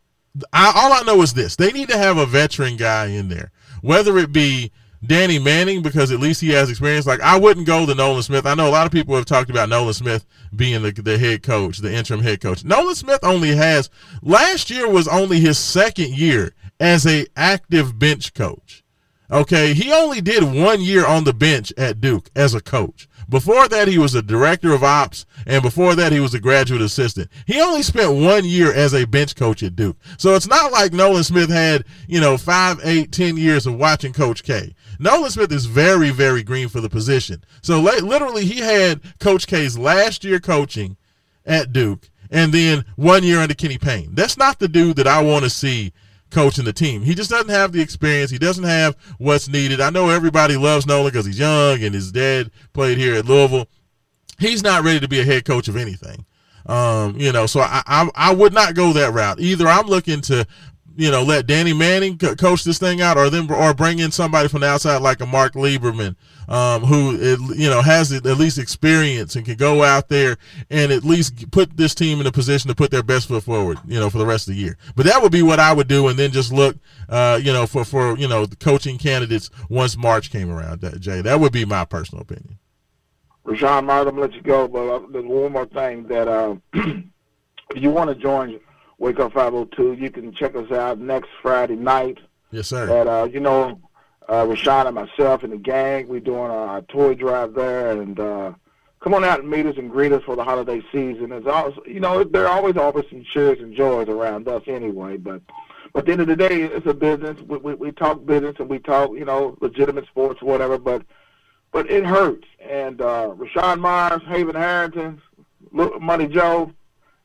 I, all I know is this. They need to have a veteran guy in there, whether it be Danny Manning, because at least he has experience. Like, I wouldn't go to Nolan Smith. I know a lot of people have talked about Nolan Smith being the, the head coach, the interim head coach. Nolan Smith only has – last year was only his second year as a active bench coach. Okay, he only did one year on the bench at Duke as a coach. Before that, he was a director of ops, and before that, he was a graduate assistant. He only spent one year as a bench coach at Duke. So it's not like Nolan Smith had, you know, five, eight, ten years of watching Coach K. Nolan Smith is very, very green for the position. So literally, he had Coach K's last year coaching at Duke, and then one year under Kenny Payne. That's not the dude that I want to see coaching the team. He just doesn't have the experience. He doesn't have what's needed. I know everybody loves Nolan because he's young and his dad played here at Louisville. He's not ready to be a head coach of anything. Um, you know, so I, I I would not go that route. Either I'm looking to, you know, let Danny Manning co- coach this thing out, or then or bring in somebody from the outside like a Mark Lieberman, um, who it, you know has at least experience and can go out there and at least put this team in a position to put their best foot forward, you know, for the rest of the year. But that would be what I would do, and then just look, uh, you know, for for you know the coaching candidates once March came around. Jay, that would be my personal opinion. Raashaan Myers, I'm gonna let you go, but there's one more thing that uh, if you want to join Wake Up five oh two. You can check us out next Friday night. Yes, sir. At, uh, you know, uh, Raashaan and myself and the gang, we're doing our toy drive there. And uh, come on out and meet us and greet us for the holiday season. There's always, you know, there are always always some cheers and joys around us anyway. But, but at the end of the day, it's a business. We, we, we talk business and we talk, you know, legitimate sports or whatever. But but it hurts. And uh, Raashaan Myers, Haven Harrington, Money Joe,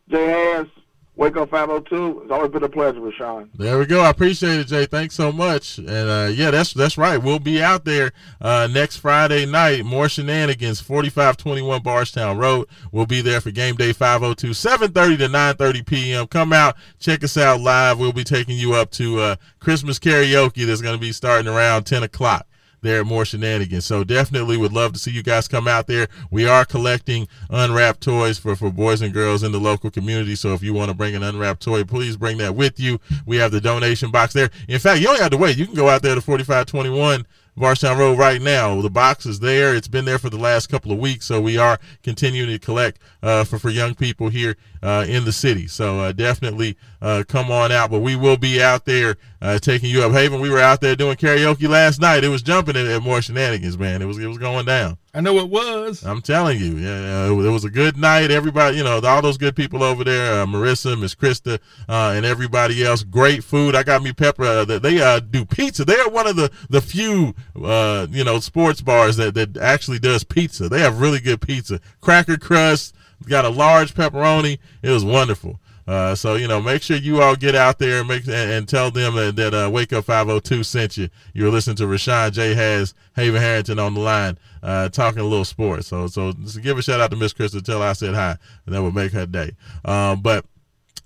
Jay Harris, Wake Up five oh two. It's always been a pleasure, Raashaan. There we go. I appreciate it, Jay. Thanks so much. And, uh, yeah, that's that's right. We'll be out there uh, next Friday night. More Shenanigans, forty-five twenty-one Bardstown Road. We'll be there for Game Day five oh two, seven thirty to nine thirty p.m. Come out. Check us out live. We'll be taking you up to uh, Christmas karaoke that's going to be starting around ten o'clock. There at More Shenanigans. So definitely would love to see you guys come out there. We are collecting unwrapped toys for, for boys and girls in the local community. So if you want to bring an unwrapped toy, please bring that with you. We have the donation box there. In fact, you don't have to wait. You can go out there to forty-five twenty-one Bardstown Road right now. The box is there. It's been there for the last couple of weeks. So we are continuing to collect uh, for, for young people here uh, in the city. So uh, definitely uh, come on out. But we will be out there uh, taking you up. Haven, we were out there doing karaoke last night. It was jumping at, at More Shenanigans, man. It was, it was going down. I know it was. I'm telling you. Yeah, it was a good night. Everybody, you know, all those good people over there, uh, Marissa, Miss Krista, uh, and everybody else. Great food. I got me pepper. Uh, they uh, do pizza. They are one of the, the few, uh, you know, sports bars that, that actually does pizza. They have really good pizza. Cracker crust. Got a large pepperoni. It was wonderful. Uh, so, you know, make sure you all get out there and make and, and tell them that, that uh, Wake Up five oh two sent you. You're listening to Raashaan J. Has Haven Harrington on the line uh, talking a little sports. So so give a shout out to Miss Krista. Tell her I said hi, and that would make her day. Um, but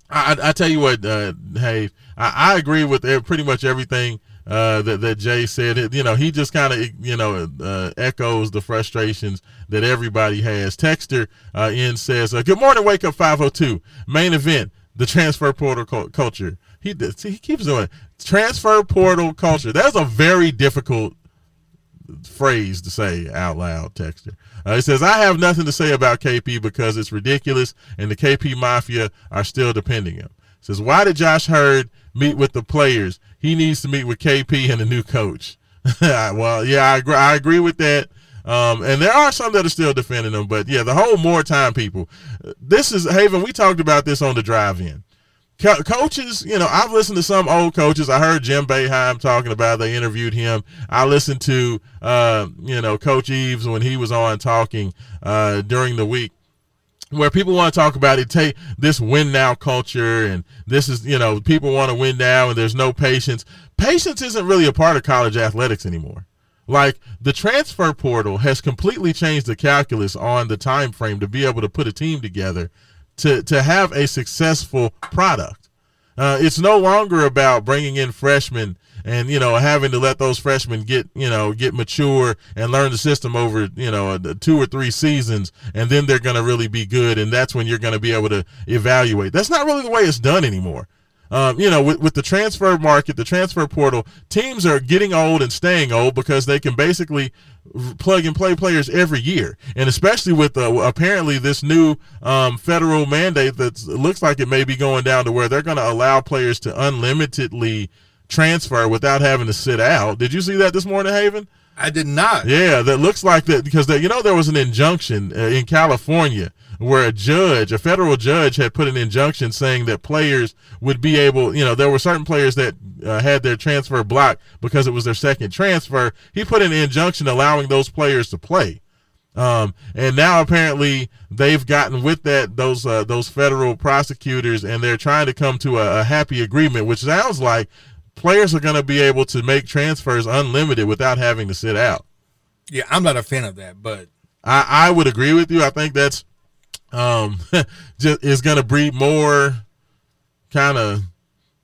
I, I tell you what, uh, hey, I, I agree with pretty much everything Uh, that, that Jay said. You know, he just kind of, you know, uh, echoes the frustrations that everybody has. Texter uh, in says, uh, good morning, Wake Up five oh two. Main event, the transfer portal co- culture. He, he keeps doing it. Transfer portal culture. That's a very difficult phrase to say out loud, texter. Uh, it says, I have nothing to say about K P because it's ridiculous and the K P mafia are still defending him. It says, why did Josh Hurd meet with the players? He needs to meet with K P and the new coach. Well, yeah, I agree, I agree with that. Um, and there are some that are still defending them, but yeah, the whole more time people, this is Haven. We talked about this on the drive in. Co- coaches, you know, I've listened to some old coaches. I heard Jim Boeheim talking about it. They interviewed him. I listened to, uh, you know, Coach Eves when he was on talking uh, during the week, where people want to talk about it, take this win now culture. And this is, you know, people want to win now and there's no patience. Patience isn't really a part of college athletics anymore. Like, the transfer portal has completely changed the calculus on the time frame to be able to put a team together to, to have a successful product. Uh, it's no longer about bringing in freshmen and, you know, having to let those freshmen get, you know, get mature and learn the system over, you know, two or three seasons, and then they're going to really be good, and that's when you're going to be able to evaluate. That's not really the way it's done anymore. Um, you know, with, with the transfer market, the transfer portal, teams are getting old and staying old because they can basically plug and play players every year. And especially with uh, apparently this new um, federal mandate that looks like it may be going down to where they're going to allow players to unlimitedly transfer without having to sit out. Did you see that this morning, Haven? I did not. Yeah, that looks like that because, they, you know, there was an injunction uh, in California where a judge, a federal judge, had put an injunction saying that players would be able, you know, there were certain players that uh, had their transfer blocked because it was their second transfer. He put an injunction allowing those players to play. Um, and now apparently they've gotten with that, those, uh, those federal prosecutors, and they're trying to come to a, a happy agreement, which sounds like players are going to be able to make transfers unlimited without having to sit out. Yeah. I'm not a fan of that, but I, I would agree with you. I think that's, Um, just is going to breed more kind of,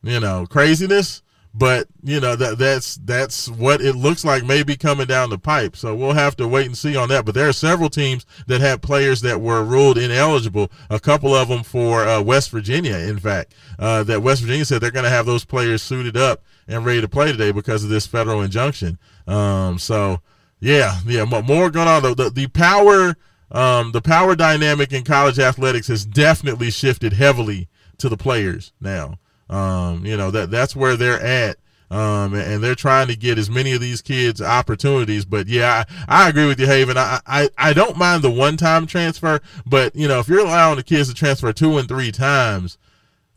you know, craziness, but you know, that that's, that's what it looks like maybe coming down the pipe. So we'll have to wait and see on that. But there are several teams that had players that were ruled ineligible. A couple of them for uh, West Virginia, in fact, uh, that West Virginia said they're going to have those players suited up and ready to play today because of this federal injunction. Um, so yeah, yeah, more going on. The, the, the power, Um, the power dynamic in college athletics has definitely shifted heavily to the players now. Um, you know, that that's where they're at. Um, and, and they're trying to get as many of these kids opportunities. But yeah, I, I agree with you, Haven. I, I, I don't mind the one-time transfer, but you know, if you're allowing the kids to transfer two and three times,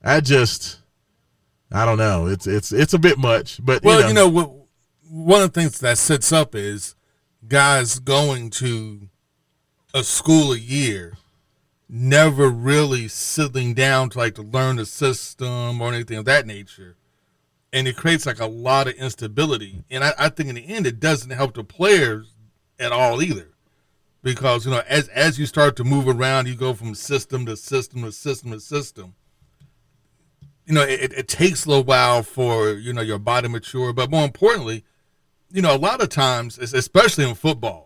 I just, I don't know. It's, it's, it's a bit much, but well, you know, you know one of the things that sets up is guys going to a school a year, never really sitting down to like to learn the system or anything of that nature. And it creates like a lot of instability. And I, I think in the end, it doesn't help the players at all either. Because, you know, as, as you start to move around, you go from system to system to system to system. You know, it, it takes a little while for, you know, your body mature. But more importantly, you know, a lot of times, especially in football,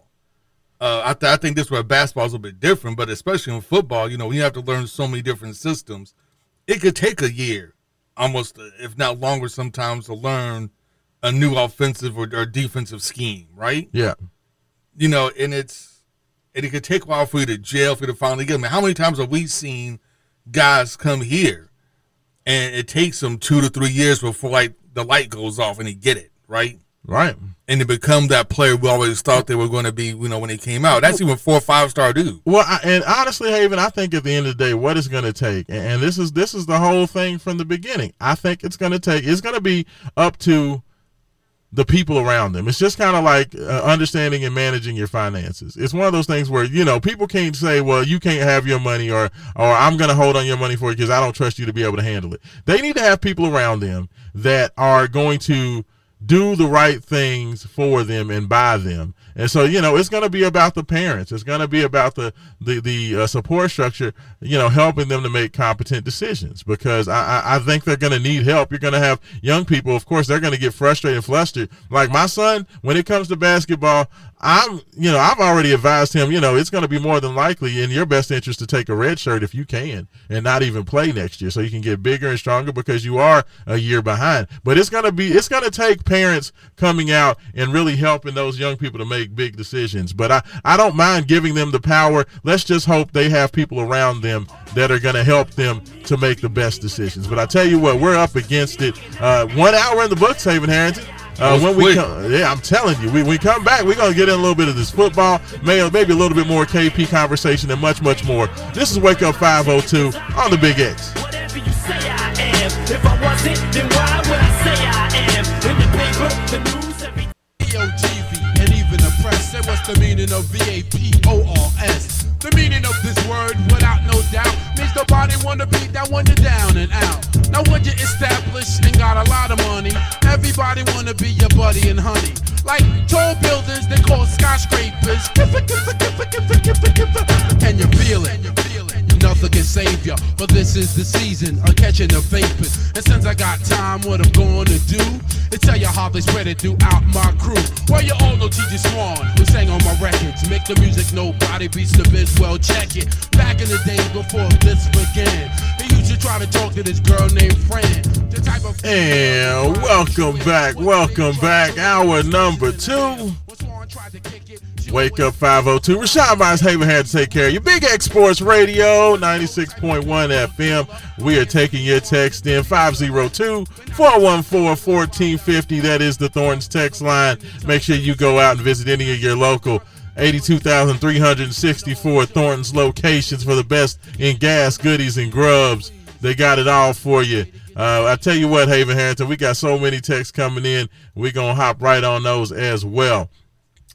Uh, I, th- I think this is where basketball is a bit different, but especially in football, you know, you have to learn so many different systems. It could take a year, almost, if not longer sometimes, to learn a new offensive or, or defensive scheme, right? Yeah. You know, and it's and it could take a while for you to gel, for you to finally get them. I mean, how many times have we seen guys come here and it takes them two to three years before like the light goes off and they get it, right? Right. And to become that player we always thought they were going to be, you know, when they came out. That's even four or five-star dude. Well, I, and honestly, Haven, I think at the end of the day, what it's going to take, and, and this is this is the whole thing from the beginning, I think it's going to take, it's going to be up to the people around them. It's just kind of like uh, understanding and managing your finances. It's one of those things where, you know, people can't say, well, you can't have your money or, or I'm going to hold on your money for you because I don't trust you to be able to handle it. They need to have people around them that are going to do the right things for them and by them. And so, you know, it's going to be about the parents. It's going to be about the, the, the uh, support structure, you know, helping them to make competent decisions, because I, I think they're going to need help. You're going to have young people. Of course, they're going to get frustrated and flustered. Like my son, when it comes to basketball, I'm, you know, I've already advised him, you know, it's going to be more than likely in your best interest to take a red shirt if you can and not even play next year so you can get bigger and stronger because you are a year behind. But it's going to be, it's going to take parents parents coming out and really helping those young people to make big decisions. But I, I don't mind giving them the power. Let's just hope they have people around them that are going to help them to make the best decisions. But I tell you what, we're up against it. Uh, one hour in the books, Haven Harrington. Uh, when we come, yeah, I'm telling you, we we come back, we're going to get in a little bit of this football, maybe, maybe a little bit more K P conversation and much, much more. This is Wake Up five oh two on the Big X. Whatever you say I am, if I wasn't, then why would I say I am? In the paper, the news, every D O T V, and even the press say what's the meaning of V A P O R S. The meaning of this word, without no doubt, means nobody want to beat that one you're down and out. Now when you're established and got a lot of money, everybody want to be your buddy and honey. Like tall buildings, they call skyscrapers. Kiffa, kiffa, kiffa, kiffa, kiffa, kiffa. And you feel it. Nothing can save ya, but this is the season of catching the vapors. And since I got time, what I'm going to do is tell you how they spread it throughout my crew. Well, you all know T J Swan, who sang on my records. Make the music nobody beats the biz. Well, check it. Back in the days before this began, he used to try to talk to this girl named Fran. The type of and welcome back, welcome back. Hour number two. Wake Up five oh two. Raashaan Myers, Haven had to take care of you. Big X Sports Radio, ninety six point one F M. We are taking your text in five oh two, four one four, one four five oh. That is the Thornton's text line. Make sure you go out and visit any of your local eighty-two thousand three hundred sixty-four Thornton's locations for the best in gas, goodies, and grubs. They got it all for you. Uh, I tell you what, Haven Harrington, we got so many texts coming in. We're going to hop right on those as well.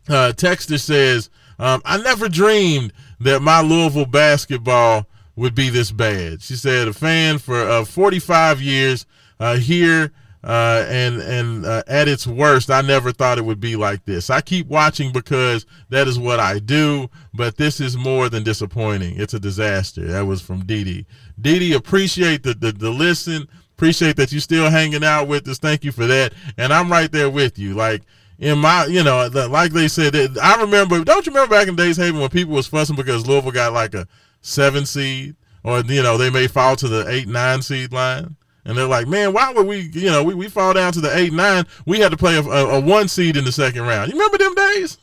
Uh, Texter says, um, I never dreamed that my Louisville basketball would be this bad. She said, a fan for uh, forty-five years uh, here uh, and, and uh, at its worst, I never thought it would be like this. I keep watching because that is what I do, but this is more than disappointing. It's a disaster. That was from Dee Dee. Dee Dee, appreciate the, the, the listen. Appreciate that you're still hanging out with us. Thank you for that. And I'm right there with you. Like, in my, you know, like they said, I remember, don't you remember back in the days, Haven, when people was fussing because Louisville got like a seven seed or, you know, they may fall to the eight, nine seed line. And they're like, man, why would we, you know, we, we fall down to the eight, nine. We had to play a, a, a one seed in the second round. You remember them days?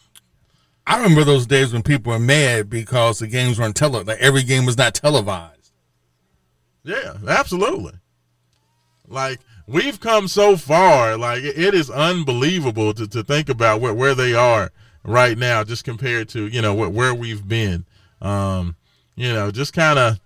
I remember those days when people were mad because the games weren't televised. Like every game was not televised. Yeah, absolutely. Like, we've come so far, like it is unbelievable to, to think about where, where they are right now, just compared to, you know, where, where we've been. Um, you know, just kind of,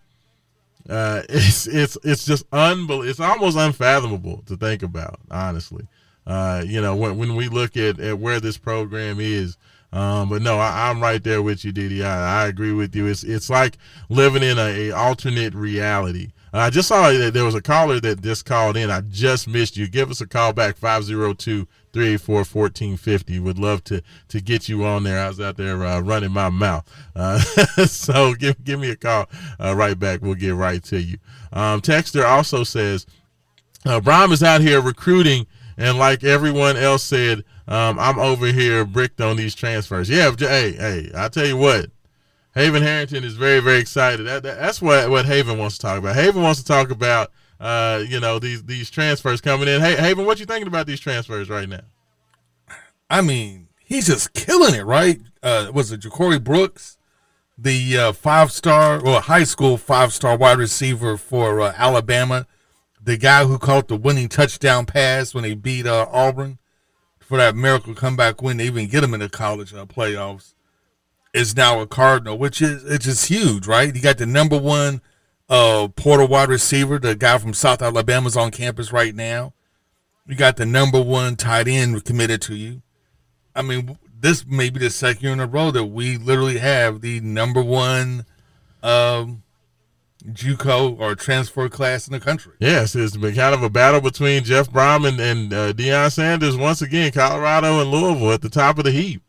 uh, it's it's it's just unbelievable. It's almost unfathomable to think about, honestly. Uh, you know, when when we look at, at where this program is. Um, but no, I, I'm right there with you, Dee Dee. I, I agree with you. It's it's like living in a, a alternate reality. I just saw that there was a caller that just called in. I just missed you. Give us a call back, five oh two, three eight four, one four five oh. Would love to to get you on there. I was out there uh, running my mouth. Uh, so give give me a call uh, right back. We'll get right to you. Um, Texter also says, uh, Brahm is out here recruiting, and like everyone else said, um, I'm over here bricked on these transfers. Yeah, hey, hey, I tell you what. Haven Harrington is very, very excited. That, that, that's what, what Haven wants to talk about. Haven wants to talk about, uh, you know, these, these transfers coming in. Hey, Haven, what you thinking about these transfers right now? I mean, he's just killing it, right? Uh, was it Ja'Cory Brooks, the uh, five-star or high school five-star wide receiver for uh, Alabama, the guy who caught the winning touchdown pass when they beat uh, Auburn for that miracle comeback win? They even get him in the college uh, playoffs. Is now a Cardinal, which is it's just huge, right? You got the number one uh, portal wide receiver, the guy from South Alabama's on campus right now. You got the number one tight end committed to you. I mean, this may be the second year in a row that we literally have the number one um, JUCO or transfer class in the country. Yes, it's been kind of a battle between Jeff Brown and, and uh, Deion Sanders once again. Colorado and Louisville at the top of the heap.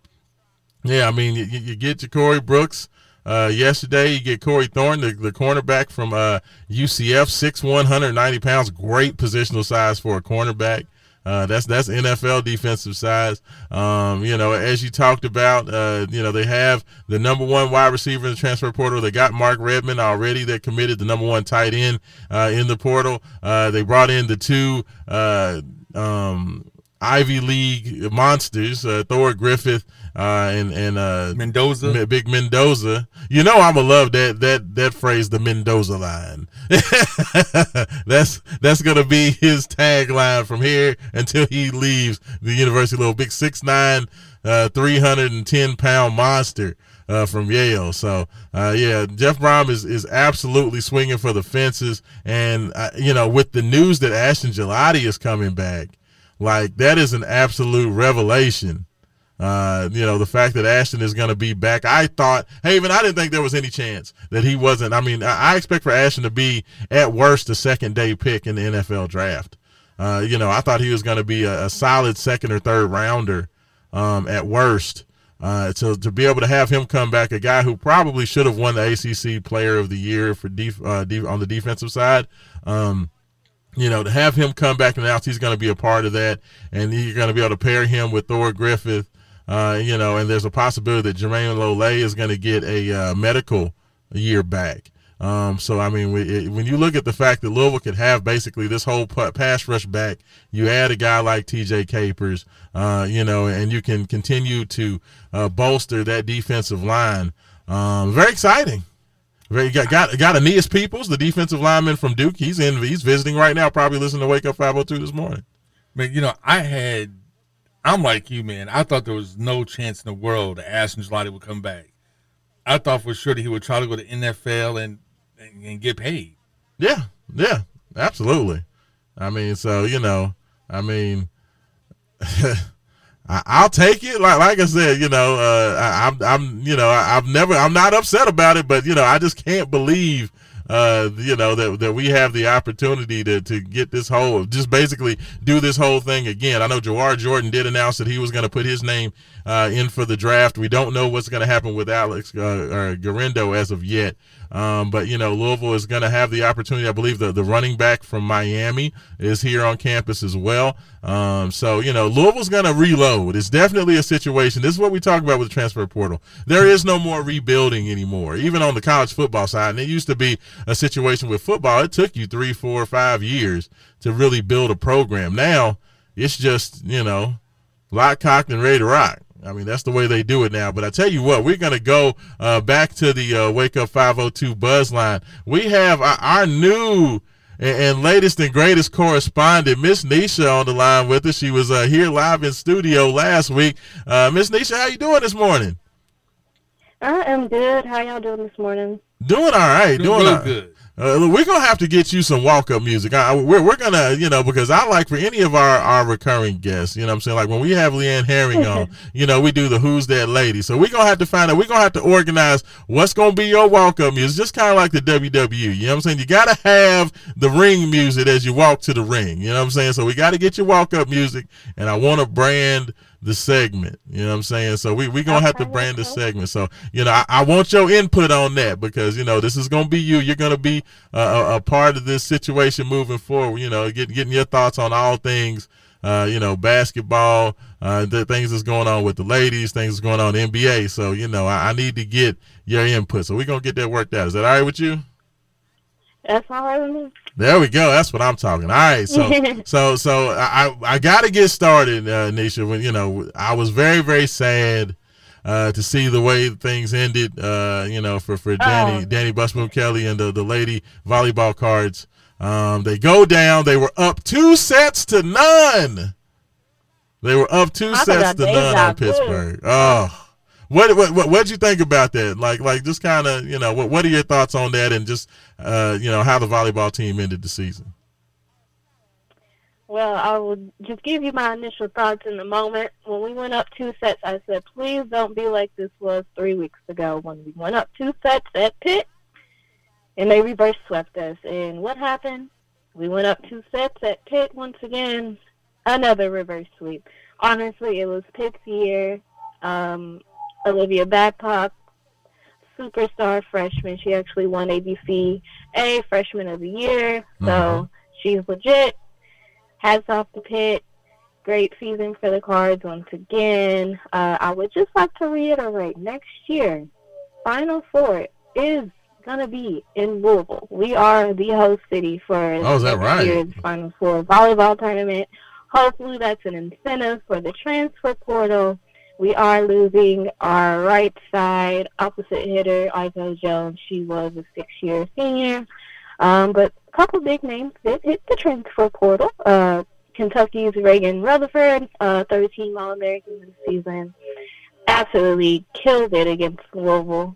Yeah, I mean, you, you get Ja'Cory Brooks uh, yesterday. You get Corey Thorne, the, the cornerback from uh, U C F, six one, one ninety pounds, great positional size for a cornerback. Uh, that's that's N F L defensive size. Um, you know, as you talked about, uh, you know, they have the number one wide receiver in the transfer portal. They got Mark Redmond already that committed, the number one tight end uh, in the portal. Uh, they brought in the two uh, – um, Ivy League monsters, uh, Thor Griffith uh, and and uh, Mendoza, Big Mendoza. You know I'm gonna love that that that phrase, the Mendoza line. that's that's gonna be his tagline from here until he leaves the University of Louisville. Big six nine, uh, three hundred ten pound monster uh, from Yale. So uh, yeah, Jeff Brown is is absolutely swinging for the fences, and uh, you know, with the news that Ashton Gelati is coming back. Like, that is an absolute revelation. Uh, you know, the fact that Ashton is going to be back. I thought, Haven, I didn't think there was any chance that he wasn't. I mean, I expect for Ashton to be, at worst, a second-day pick in the N F L draft. Uh, you know, I thought he was going to be a, a solid second or third rounder um, at worst. Uh, so to be able to have him come back, a guy who probably should have won the A C C Player of the Year for def- uh, def- on the defensive side, um, you know, to have him come back and out, he's going to be a part of that. And you're going to be able to pair him with Thor Griffith, uh, you know, and there's a possibility that Jermaine Lole is going to get a uh, medical year back. Um, so, I mean, we, it, when you look at the fact that Louisville could have basically this whole pass rush back, you add a guy like T J Capers, uh, you know, and you can continue to uh, bolster that defensive line. Um, very exciting. You got got got Aeneas Peoples, the defensive lineman from Duke. He's in. He's visiting right now. Probably listening to Wake Up Five Oh Two this morning. Man, you know, I had. I'm like you, man. I thought there was no chance in the world that Ashton Gelati would come back. I thought for sure that he would try to go to N F L and and, and get paid. Yeah, yeah, absolutely. I mean, so you know, I mean. I'll take it. Like, like I said, you know, uh, I, I'm, I'm, you know, I, I've never, I'm not upset about it, but you know, I just can't believe, uh, you know, that, that we have the opportunity to, to get this whole, just basically do this whole thing again. I know Jawar Jordan did announce that he was going to put his name, uh, in for the draft. We don't know what's going to happen with Alex, uh, or Garendo as of yet. Um, but you know, Louisville is going to have the opportunity. I believe the, the running back from Miami is here on campus as well. Um, so, you know, Louisville's going to reload. It's definitely a situation. This is what we talk about with the transfer portal. There is no more rebuilding anymore, even on the college football side. And it used to be a situation with football. It took you three, four, five years to really build a program. Now it's just, you know, lock, cocked, and ready to rock. I mean, that's the way they do it now. But I tell you what, we're going to go uh, back to the uh, Wake Up five oh two buzz line. We have our, our new and, and latest and greatest correspondent, Miss Nisha, on the line with us. She was uh, here live in studio last week. Uh, Miss Nisha, how you doing this morning? I am good. How y'all doing this morning? Doing all right. Doing, doing all right. Good. Uh, look, we're going to have to get you some walk-up music. I, we're we're going to, you know, because I like for any of our, our recurring guests, you know what I'm saying? Like when we have Leanne Herring on, you know, we do the Who's That Lady. So we're going to have to find out. We're going to have to organize what's going to be your walk-up music. Just kind of like the W W E, you know what I'm saying? You got to have the ring music as you walk to the ring, you know what I'm saying? So we got to get your walk-up music, and I want to brand the segment, you know what I'm saying? So we we gonna have to brand the segment. So you know, I, I want your input on that because you know this is gonna be you. You're gonna be uh, a, a part of this situation moving forward. You know, getting getting your thoughts on all things. Uh, you know, basketball, uh, the things that's going on with the ladies, things that's going on in the N B A. So you know, I, I need to get your input. So we are gonna get that worked out. Is that all right with you? That's all right with me. There we go. That's what I'm talking. All right. So, so, so I, I got to get started, uh, Nisha, when, you know, I was very, very sad, uh, to see the way things ended, uh, you know, for, for Danny, oh. Danny Busboom Kelly and the, the lady volleyball cards. Um, they go down. They were up two sets to none. They were up two I sets to none on Pittsburgh. Too. Oh, What what what what'd you think about that? Like like just kind of you know what what are your thoughts on that and just uh, you know how the volleyball team ended the season? Well, I will just give you my initial thoughts in the moment. When we went up two sets, I said, please don't be like this was three weeks ago when we went up two sets at Pitt, and they reverse swept us. And what happened? We went up two sets at Pitt once again, another reverse sweep. Honestly, it was Pitt's year. Um, Olivia Babcock, superstar freshman. She actually won A B C A Freshman of the Year, mm-hmm. so she's legit. Hats off to Pitt. Great season for the Cards once again. Uh, I would just like to reiterate, next year, Final Four is going to be in Louisville. We are the host city for oh, is that right? year's Final Four volleyball tournament. Hopefully that's an incentive for the transfer portal. We are losing our right side opposite hitter, Izo Jones. She was a six-year senior. Um, but a couple big names that hit the transfer portal. Uh, Kentucky's Reagan Rutherford, uh, thirteen All-Americans this season, absolutely killed it against Louisville,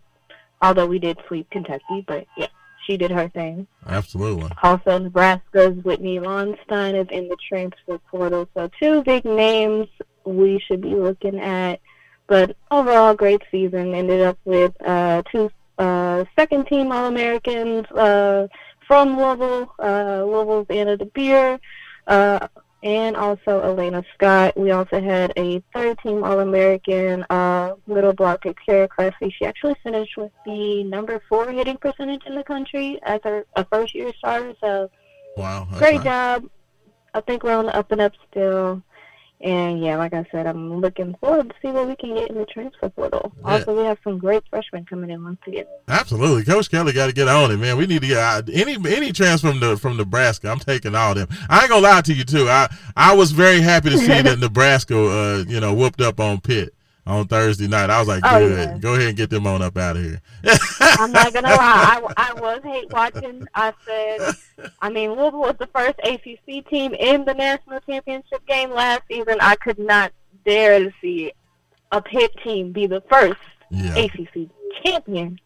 although we did sweep Kentucky, but yeah, she did her thing. Absolutely. Also, Nebraska's Whitney Lonstein is in the transfer portal, so two big names we should be looking at, but overall, great season. Ended up with uh, two uh, second-team All-Americans uh, from Louisville, uh, Louisville's Anna DeBeer, uh, and also Elena Scott. We also had a third-team All-American, uh, middle blocker, Kara Classley. She actually finished with the number four hitting percentage in the country as her, a first-year starter. So, wow, great nice. job. I think we're on the up and up still. And, yeah, like I said, I'm looking forward to see what we can get in the transfer portal. Yeah. Also, we have some great freshmen coming in once again. Absolutely. Coach Kelly got to get on it, man. We need to get uh, any any chance from the, from Nebraska. I'm taking all of them. I ain't going to lie to you, too. I, I was very happy to see that Nebraska, uh, you know, whooped up on Pitt on Thursday night. I was like, oh, good. Yeah. Go ahead and get them on up out of here. I'm not going to lie. I, I was hate watching. I said... I mean, Louisville was the first A C C team in the national championship game last season. I could not dare to see a Pitt team be the first yeah. A C C champion.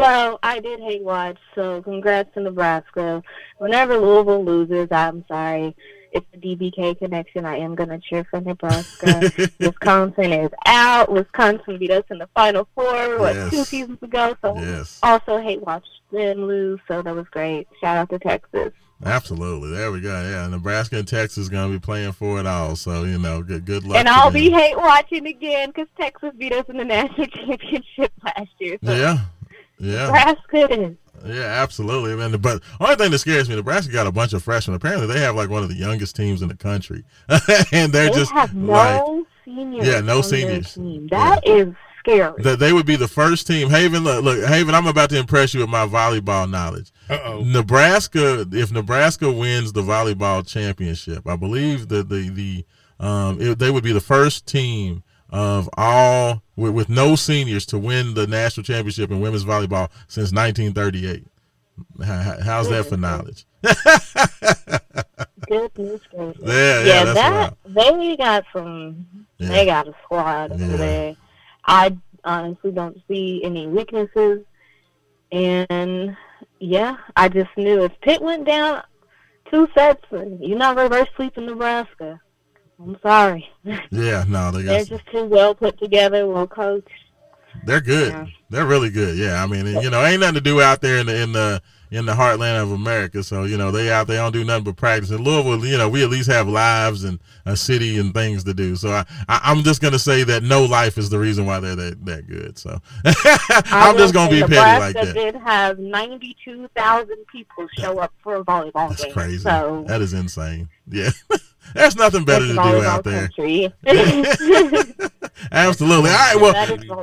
So I did hate watch. So congrats to Nebraska. Whenever Louisville loses, I'm sorry. It's the D B K connection. I am going to cheer for Nebraska. Wisconsin is out. Wisconsin beat us in the Final Four, what, yes. two seasons ago. So yes. also hate watch them lose, so that was great. Shout out to Texas. Absolutely. There we go. Yeah, Nebraska and Texas going to be playing for it all. So, you know, good good luck. And I'll be hate watching again because Texas beat us in the national championship last year. So. Yeah. Yeah. Nebraska is. Yeah, absolutely. I mean, but the only thing that scares me, Nebraska got a bunch of freshmen. Apparently, they have like one of the youngest teams in the country, and they're they just have no like, seniors. Yeah, no on seniors. Their team. That yeah. is scary. That they would be the first team. Haven, look, look, Haven. I'm about to impress you with my volleyball knowledge. Uh-oh. Nebraska. If Nebraska wins the volleyball championship, I believe that the the um it, they would be the first team of all with, with no seniors to win the national championship in women's volleyball since nineteen thirty-eight. How, how's that for knowledge? Goodness gracious. Yeah, yeah, yeah that they got some yeah. they got a squad over yeah. there. I honestly don't see any weaknesses, and yeah, I just knew if Pitt went down two sets, you're not reverse sweeping Nebraska. I'm sorry. Yeah, no, they got they're some. Just too well put together, well coached. They're good. Yeah. They're really good. Yeah, I mean, you know, ain't nothing to do out there in the in the in the heartland of America. So you know, they out there don't do nothing but practice. In Louisville, you know, we at least have lives and a city and things to do. So I, I I'm just gonna say that no life is the reason why they're that, that good. So I'm just gonna be petty like that. Nebraska did have ninety-two thousand people show up for a volleyball That's game. That's crazy. So. That is insane. Yeah. There's nothing better That's to do out there. Absolutely. All right. Well,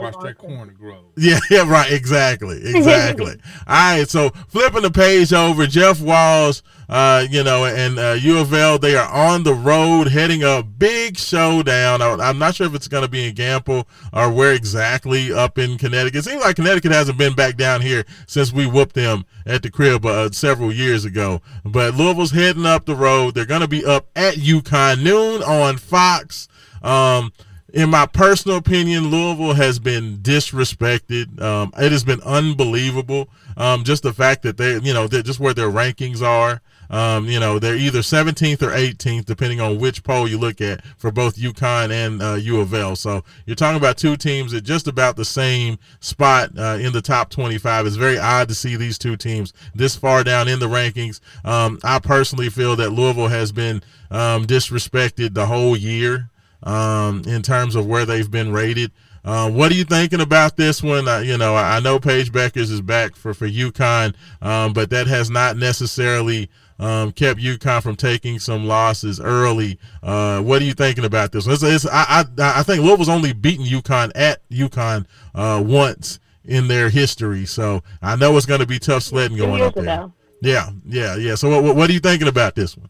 watch that corner grow. Yeah. Yeah. Right. Exactly. Exactly. All right. So flipping the page over, Jeff Walls, uh, you know, and uh, U of L, they are on the road heading a big showdown. I, I'm not sure if it's going to be in Gamble or where exactly up in Connecticut. It seems like Connecticut hasn't been back down here since we whooped them at the crib uh, several years ago. But Louisville's heading up the road. They're going to be up at U. UConn noon on Fox. Um, in my personal opinion, Louisville has been disrespected. Um, it has been unbelievable. Um, just the fact that they, you know, just where their rankings are. Um, you know, they're either seventeenth or eighteenth, depending on which poll you look at for both UConn and uh, U of L. So you're talking about two teams at just about the same spot uh, in the top twenty-five. It's very odd to see these two teams this far down in the rankings. Um, I personally feel that Louisville has been um, disrespected the whole year um, in terms of where they've been rated. Uh, what are you thinking about this one? Uh, you know, I know Paige Beckers is back for, for UConn, um, but that has not necessarily um, kept UConn from taking some losses early. Uh, what are you thinking about this one? It's, it's, I, I, I think Louisville's only beaten UConn at UConn uh, once in their history, so I know it's going to be tough sledding going up there. Yeah, yeah, yeah. So what, what are you thinking about this one?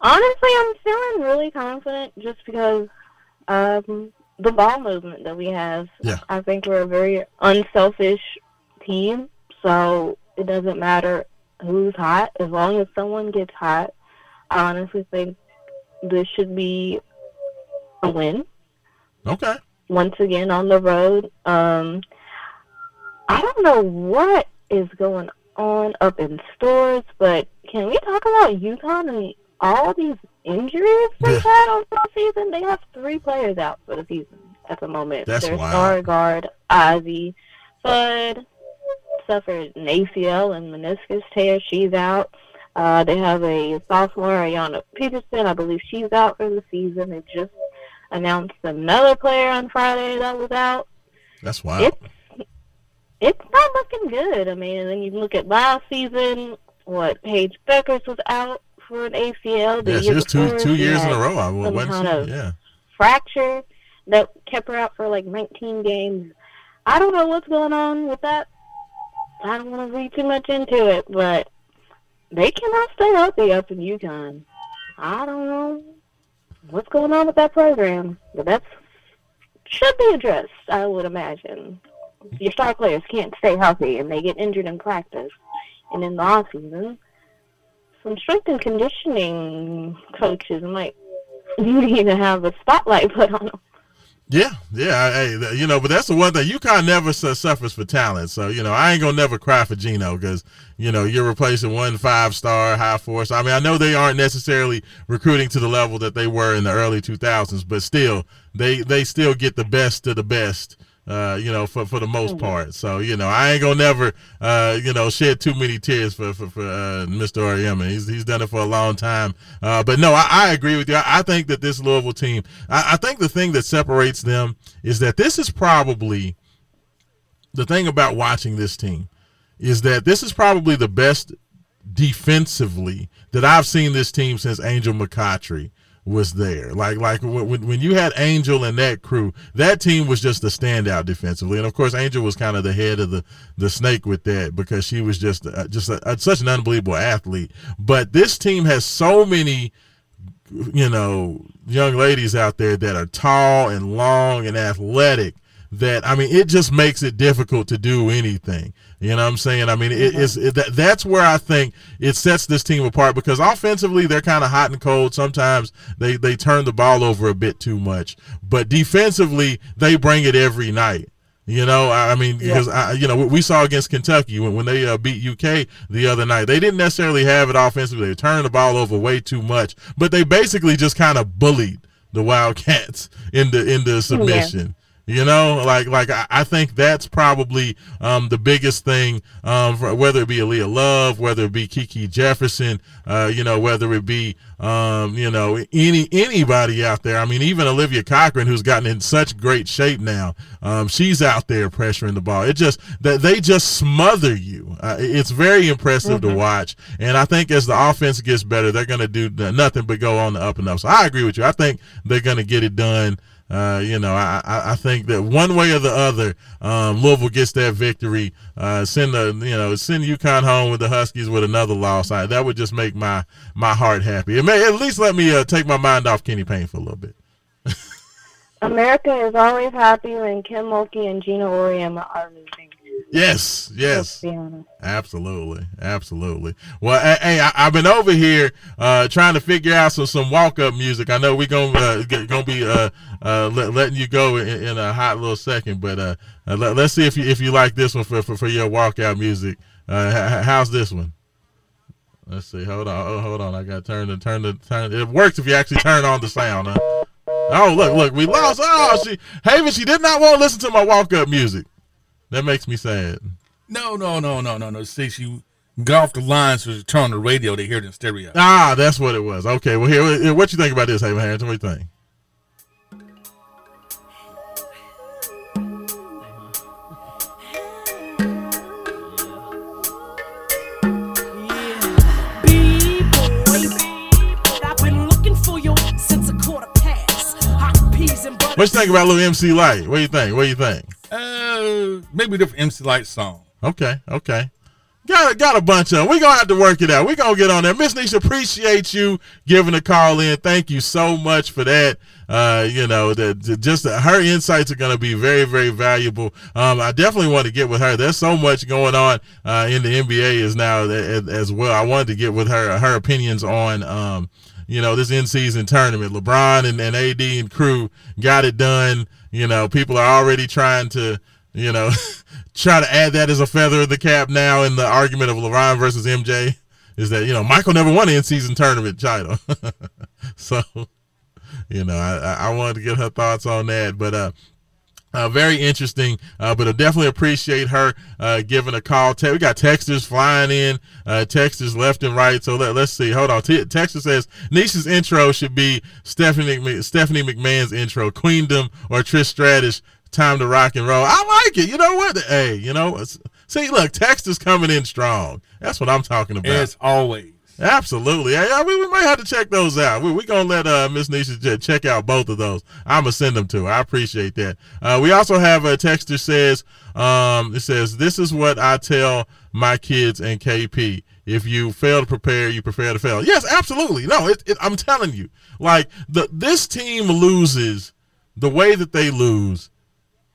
Honestly, I'm feeling really confident just because um, the ball movement that we have. Yeah. I think we're a very unselfish team, so it doesn't matter who's hot. As long as someone gets hot, I honestly think this should be a win. Okay. Once again, on the road. Um, I don't know what is going on up in stores, but can we talk about UConn and all these injuries they've yeah. had on the season? They have three players out for the season at the moment. That's Their wild. Star guard, Ozzie, Fudd, suffered an A C L and meniscus tear. She's out. Uh, they have a sophomore, Ayanna Peterson. I believe she's out for the season. They just announced another player on Friday that was out. That's wild. It's, it's not looking good. I mean, and then you look at last season, what, Paige Beckers was out for an A C L. The yeah, year she was two, two years in a row. I some kind of yeah. fracture that kept her out for like nineteen games. I don't know what's going on with that. I don't want to read too much into it, but they cannot stay healthy up in UConn. I don't know what's going on with that program, but that should be addressed, I would imagine. Your star players can't stay healthy, and they get injured in practice. And in the offseason, some strength and conditioning coaches might need to have a spotlight put on them. Yeah, yeah, hey, you know, but that's the one thing. UConn never su- suffers for talent, so, you know, I ain't going to never cry for Geno because, you know, you're replacing one five-star, high force. I mean, I know they aren't necessarily recruiting to the level that they were in the early two thousands, but still, they, they still get the best of the best, uh, you know, for, for the most mm-hmm. part. So, you know, I ain't going to never, uh, you know, shed too many tears for, for, for uh, Mister R E M. He's, he's done it for a long time. Uh, but, no, I, I agree with you. I, I think that this Louisville team, I, I think the thing that separates them is that this is probably the thing about watching this team is that this is probably the best defensively that I've seen this team since Angel McCautry was there. Like like when when you had Angel and that crew, that team was just a standout defensively. And of course, Angel was kind of the head of the the snake with that because she was just uh, just a, a, such an unbelievable athlete. But this team has so many, you know, young ladies out there that are tall and long and athletic that, I mean, it just makes it difficult to do anything. You know what I'm saying? I mean, it, it's, it, that, that's where I think it sets this team apart because offensively they're kind of hot and cold. Sometimes they, they turn the ball over a bit too much. But defensively, they bring it every night. You know, I mean, because, yeah. you know, we saw against Kentucky when, when they uh, beat U K the other night. They didn't necessarily have it offensively. They turned the ball over way too much. But they basically just kind of bullied the Wildcats into, into submission. Yeah. You know, like like I think that's probably um, the biggest thing, um, for whether it be Aaliyah Love, whether it be Kiki Jefferson, uh, you know, whether it be, um, you know, any anybody out there. I mean, even Olivia Cochran, who's gotten in such great shape now, um, she's out there pressuring the ball. It just that they just smother you. Uh, it's very impressive mm-hmm. to watch. And I think as the offense gets better, they're going to do nothing but go on the up and up. So I agree with you. I think they're going to get it done. Uh, you know, I, I think that one way or the other, um, Louisville gets that victory. Uh, send the you know send UConn home with the Huskies with another loss. I, that would just make my my heart happy. It may at least let me uh, take my mind off Kenny Payne for a little bit. America is always happy when Kim Mulkey and Gina Auriemma are losing. Yes, yes, absolutely, absolutely. Well, hey, I, I've been over here uh, trying to figure out some, some walk-up music. I know we're gonna uh, get, gonna be uh, uh, let, letting you go in, in a hot little second, but uh, let, let's see if you if you like this one for for, for your walkout music. Uh, h- how's this one? Let's see. Hold on. Oh, hold on. I got to turn the turn the turn. It works if you actually turn on the sound. Huh? Oh, look, look, we lost. Oh, she Haven. She did not want to listen to my walk-up music. That makes me sad. No, no, no, no, no, no. See, she got off the line, so she turned on the radio to hear it in stereo. Ah, that's what it was. Okay, well, here, what you think about this, Haven Harrington? What do you think? What you think about little M C Light? What do you think? What do you think? Uh, maybe different M C Light song. Okay, okay. Got, got a bunch of them. We're going to have to work it out. We're going to get on there. Miss Nisha, appreciate you giving a call in. Thank you so much for that. Uh, you know, the, the, just the, her insights are going to be very, very valuable. Um, I definitely want to get with her. There's so much going on uh, in the N B A is now as, as well. I wanted to get with her, her opinions on, um, you know, this in-season tournament. LeBron and, and A D and crew got it done. You know, people are already trying to, you know, try to add that as a feather in the cap now in the argument of LeBron versus M J is that, you know, Michael never won an in-season tournament title. So, you know, I, I wanted to get her thoughts on that. But uh, uh, very interesting, uh, but I definitely appreciate her uh, giving a call. We got texters flying in, uh, texters left and right. So let, let's see. Hold on. T- Texter says, Nisha's intro should be Stephanie, Stephanie McMahon's intro, Queendom or Trish Stratus. Time to rock and roll. I like it. You know what? Hey, you know, see, look, text is coming in strong. That's what I'm talking about. As always. Absolutely. Hey, I mean, we might have to check those out. We're we going to let uh, Miss Nisha check out both of those. I'm going to send them to her. I appreciate that. Uh, we also have a texter says, um, it says, this is what I tell my kids and K P. If you fail to prepare, you prepare to fail. Yes, absolutely. No, it, it, I'm telling you. Like, the this team loses the way that they lose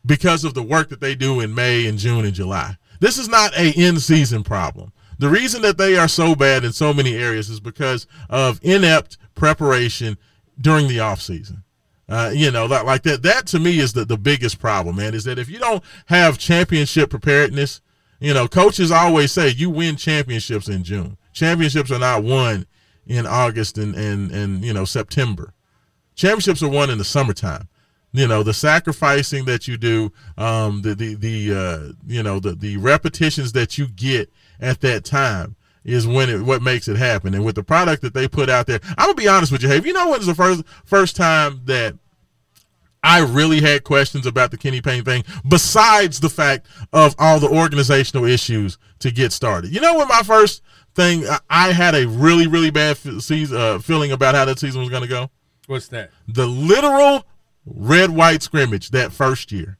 because of the work that they do in May and June and July. This is not a in-season problem. The reason that they are so bad in so many areas is because of inept preparation during the offseason. Uh, you know, like, like that, that to me is the, the biggest problem, man, is that if you don't have championship preparedness, you know, coaches always say you win championships in June. Championships are not won in August and, and, and you know, September. Championships are won in the summertime. You know, the sacrificing that you do, um, the, the, the, uh, you know, the, the repetitions that you get at that time is when it, what makes it happen. And with the product that they put out there, I'm going to be honest with you, Haven. You know, when it's the first, first time that I really had questions about the Kenny Payne thing, besides the fact of all the organizational issues to get started. You know, when my first thing, I had a really, really bad season, uh, feeling about how that season was going to go. What's that? The literal red-white scrimmage that first year.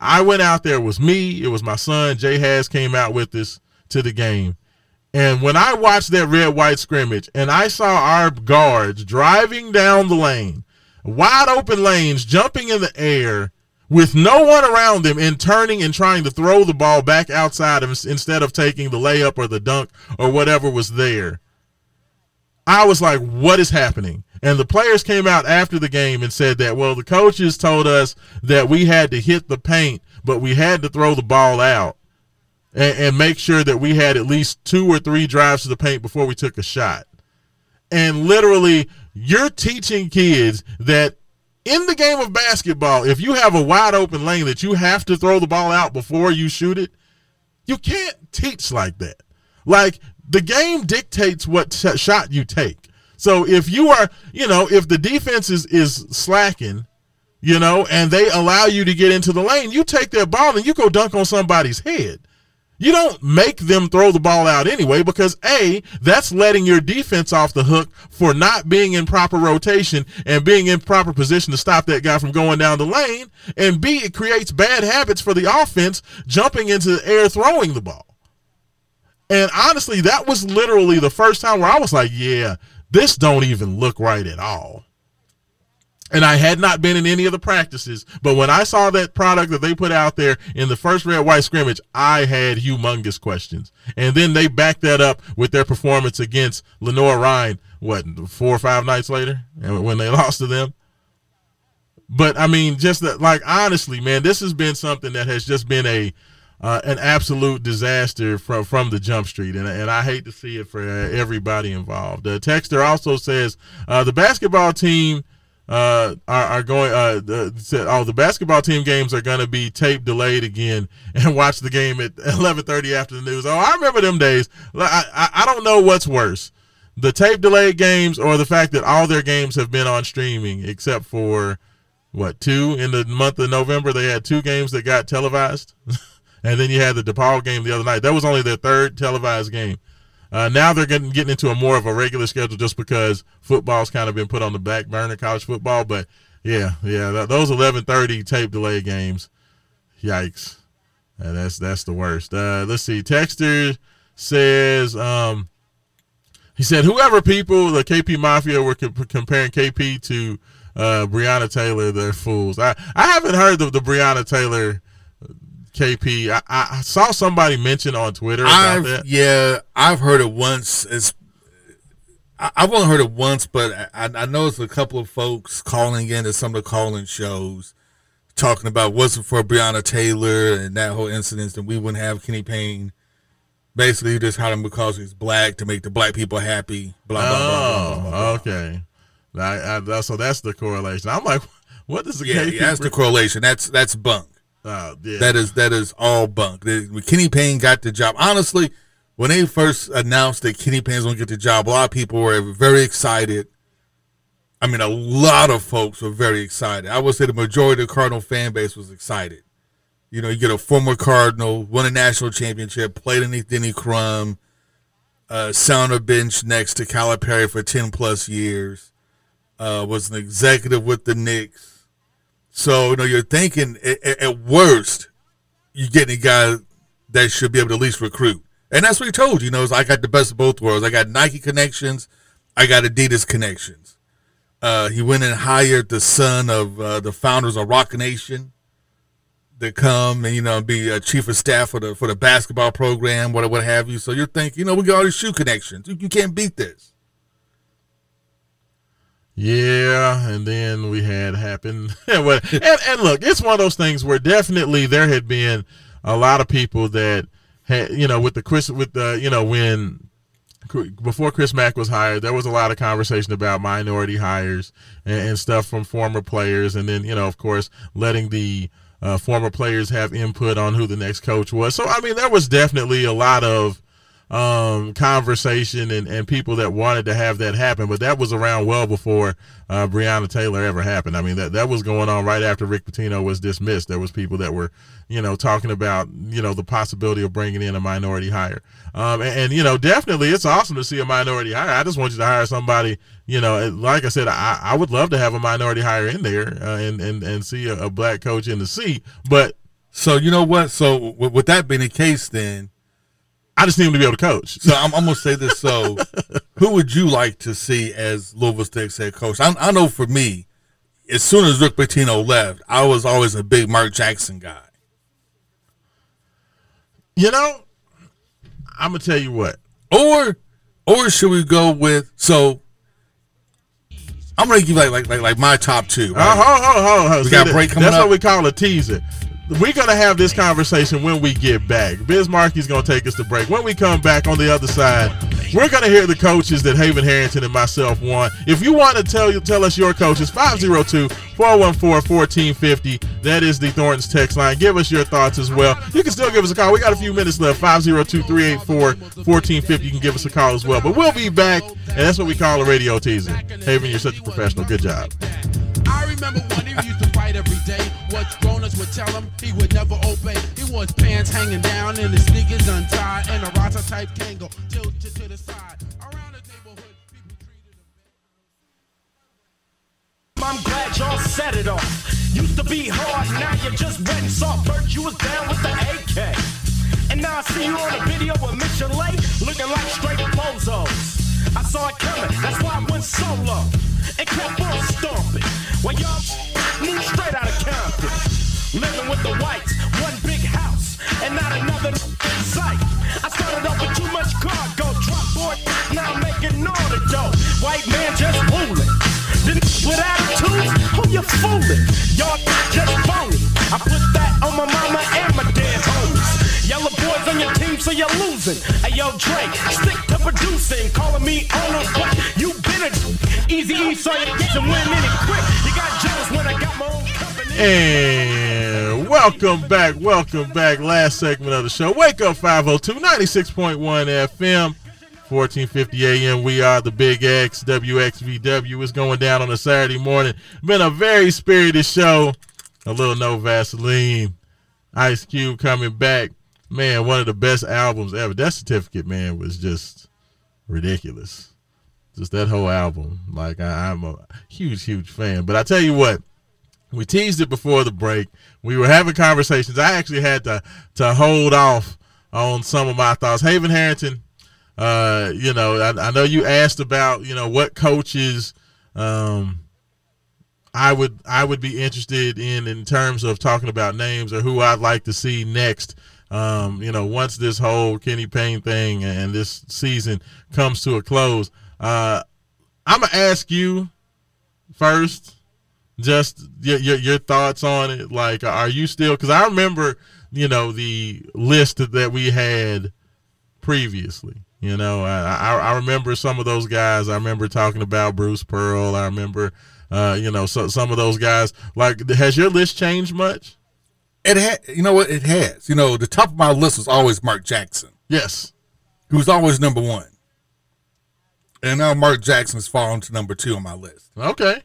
I went out there. It was me. It was my son. Jay Haas came out with us to the game. And when I watched that red-white scrimmage and I saw our guards driving down the lane, wide open lanes, jumping in the air with no one around them and turning and trying to throw the ball back outside of, instead of taking the layup or the dunk or whatever was there, I was like, what is happening? And the players came out after the game and said that, well, the coaches told us that we had to hit the paint, but we had to throw the ball out and, and make sure that we had at least two or three drives to the paint before we took a shot. And literally, you're teaching kids that in the game of basketball, if you have a wide open lane that you have to throw the ball out before you shoot it, you can't teach like that. Like, the game dictates what t- shot you take. So if you are, you know, if the defense is, is slacking, you know, and they allow you to get into the lane, you take their ball and you go dunk on somebody's head. You don't make them throw the ball out anyway because, A, that's letting your defense off the hook for not being in proper rotation and being in proper position to stop that guy from going down the lane. And, B, it creates bad habits for the offense jumping into the air throwing the ball. And, honestly, that was literally the first time where I was like, yeah, this don't even look right at all. And I had not been in any of the practices, but when I saw that product that they put out there in the first red-white scrimmage, I had humongous questions. And then they backed that up with their performance against Lenore Ryan, what, four or five nights later when they lost to them? But, I mean, just that, like, honestly, man, this has been something that has just been a – Uh, an absolute disaster from, from the jump street, and, and I hate to see it for uh, everybody involved. The uh, texter also says uh, the basketball team uh, are, are going. Uh, the, said, oh, the basketball team games are going to be tape delayed again, and watch the game at eleven thirty after the news. Oh, I remember them days. I, I I don't know what's worse, the tape delayed games or the fact that all their games have been on streaming except for what two in the month of November. They had two games that got televised. And then you had the DePaul game the other night. That was only their third televised game. Uh, now they're getting getting into a more of a regular schedule just because football's kind of been put on the back burner, college football. But, yeah, yeah, th- those eleven thirty tape delay games, yikes. Uh, that's that's the worst. Uh, let's see. Texter says, um, he said, whoever people, the K P Mafia, were co- comparing K P to uh, Breonna Taylor, they're fools. I, I haven't heard of the Breonna Taylor K P. I, I saw somebody mention on Twitter about I've, that. Yeah, I've heard it once. It's I've only heard it once, but I, I noticed a couple of folks calling in to some of the call-in shows talking about wasn't for Breonna Taylor and that whole incident, then we wouldn't have Kenny Payne. Basically, just hired him because he's black to make the black people happy. Blah, blah, oh, blah, blah, blah, blah, okay. I, I, so that's the correlation. I'm like, what does the yeah, K P? Yeah, that's the correlation. That's that's bunk. Oh, yeah. That is that is all bunk. When Kenny Payne got the job, honestly, when they first announced that Kenny Payne's going to get the job, a lot of people were very excited. I mean, a lot of folks were very excited. I would say the majority of the Cardinal fan base was excited. You know, you get a former Cardinal, won a national championship, played underneath Denny Crum, uh, sat on a bench next to Calipari for ten-plus years, uh, was an executive with the Knicks. So, you know, you're thinking, at, at worst, you're getting a guy that should be able to at least recruit. And that's what he told you, you know, is I got the best of both worlds. I got Nike connections. I got Adidas connections. Uh, he went and hired the son of uh, the founders of Rock Nation to come and, you know, be a chief of staff for the for the basketball program, what, what have you. So you're thinking, you know, we got all these shoe connections. You, you can't beat this. Yeah, and then we had happen. and, and look, it's one of those things where definitely there had been a lot of people that, Had, you know, with the Chris, with the, you know, when before Chris Mack was hired, there was a lot of conversation about minority hires and, and stuff from former players. And then, you know, of course, letting the uh, former players have input on who the next coach was. So, I mean, there was definitely a lot of um, conversation and, and people that wanted to have that happen. But that was around well before uh, Breonna Taylor ever happened. I mean, that, that was going on right after Rick Pitino was dismissed. There was people that were, you know, talking about, you know, the possibility of bringing in a minority hire. Um, and, and, you know, definitely it's awesome to see a minority hire. I just want you to hire somebody, you know, like I said, I, I would love to have a minority hire in there uh, and, and, and see a, a black coach in the seat. But so, you know what? So w- with that being the case, then I just need him to be able to coach. So I'm, I'm going to say this. So who would you like to see as Louisville State's head coach? I, I know for me, as soon as Rick Pitino left, I was always a big Mark Jackson guy. You know, I'm going to tell you what. Or or should we go with, so I'm going to give like like like like my top two. Right? Oh, oh, oh, oh. We See, got a break coming that's up. That's what we call a teaser. We're going to have this conversation when we get back. Biz Markey's going to take us to break. When we come back on the other side, we're going to hear the coaches that Haven Harrington and myself want. If you want to tell tell us your coaches, five oh two, four one four, one four five oh. That is the Thornton's text line. Give us your thoughts as well. You can still give us a call. We got a few minutes left, five oh two, three eight four, one four five oh. You can give us a call as well. But we'll be back, and that's what we call a radio teaser. Haven, you're such a professional. Good job. I remember when he used to fight every day. What grown-ups would tell him, he would never obey. He wore his pants hanging down and his sneakers untied, and a Rasta type Kango tilted to the side. Around the neighborhood, people treated him. I'm glad y'all set it off. Used to be hard, now you just wet and soft. Bert, you was down with the A K. And now I see you on a video with Misha Lake, looking like straight bozos. I saw it coming, that's why I went solo and kept on stomping. Well, y'all moved straight out of Compton, living with the whites, one big house and not another in sight. I started off with too much cargo, drop boy, now I'm making all the dough. White man just ruling, then with attitudes, who you fooling? Y'all just phony. I put that on my mama and my dad homies. Yellow boys on your team, so you're losing. Hey, yo, Drake, stick to producing. Calling me on a butt. You been a d- easy E, so you get to win any quick. You got jealous when I got my own company. And welcome back, welcome back. Last segment of the show. Wake Up five oh two, ninety six point one F M, fourteen fifty A M. We are the Big X, W X V W. It's going down on a Saturday morning. Been a very spirited show. A little no Vaseline. Ice Cube coming back. Man, one of the best albums ever. That Certificate, man, was just ridiculous. Just that whole album. Like, I, I'm a huge, huge fan. But I tell you what, We teased it before the break. We were having conversations. I actually had to to hold off on some of my thoughts. Haven Harrington, uh, you know, I, I know you asked about, you know, what coaches um, I would I would be interested in in terms of talking about names or who I'd like to see next. Um, you know, once this whole Kenny Payne thing and this season comes to a close, uh, I'm gonna ask you first. Just your, your your thoughts on it. Like, are you still? Because I remember, you know, the list that we had previously. You know, I, I I remember some of those guys. I remember talking about Bruce Pearl. I remember, uh, you know, so, some of those guys. Like, has your list changed much? It ha- you know what? It has. You know, the top of my list was always Mark Jackson. Yes, he was always number one. And now Mark Jackson's fallen to number two on my list. Okay.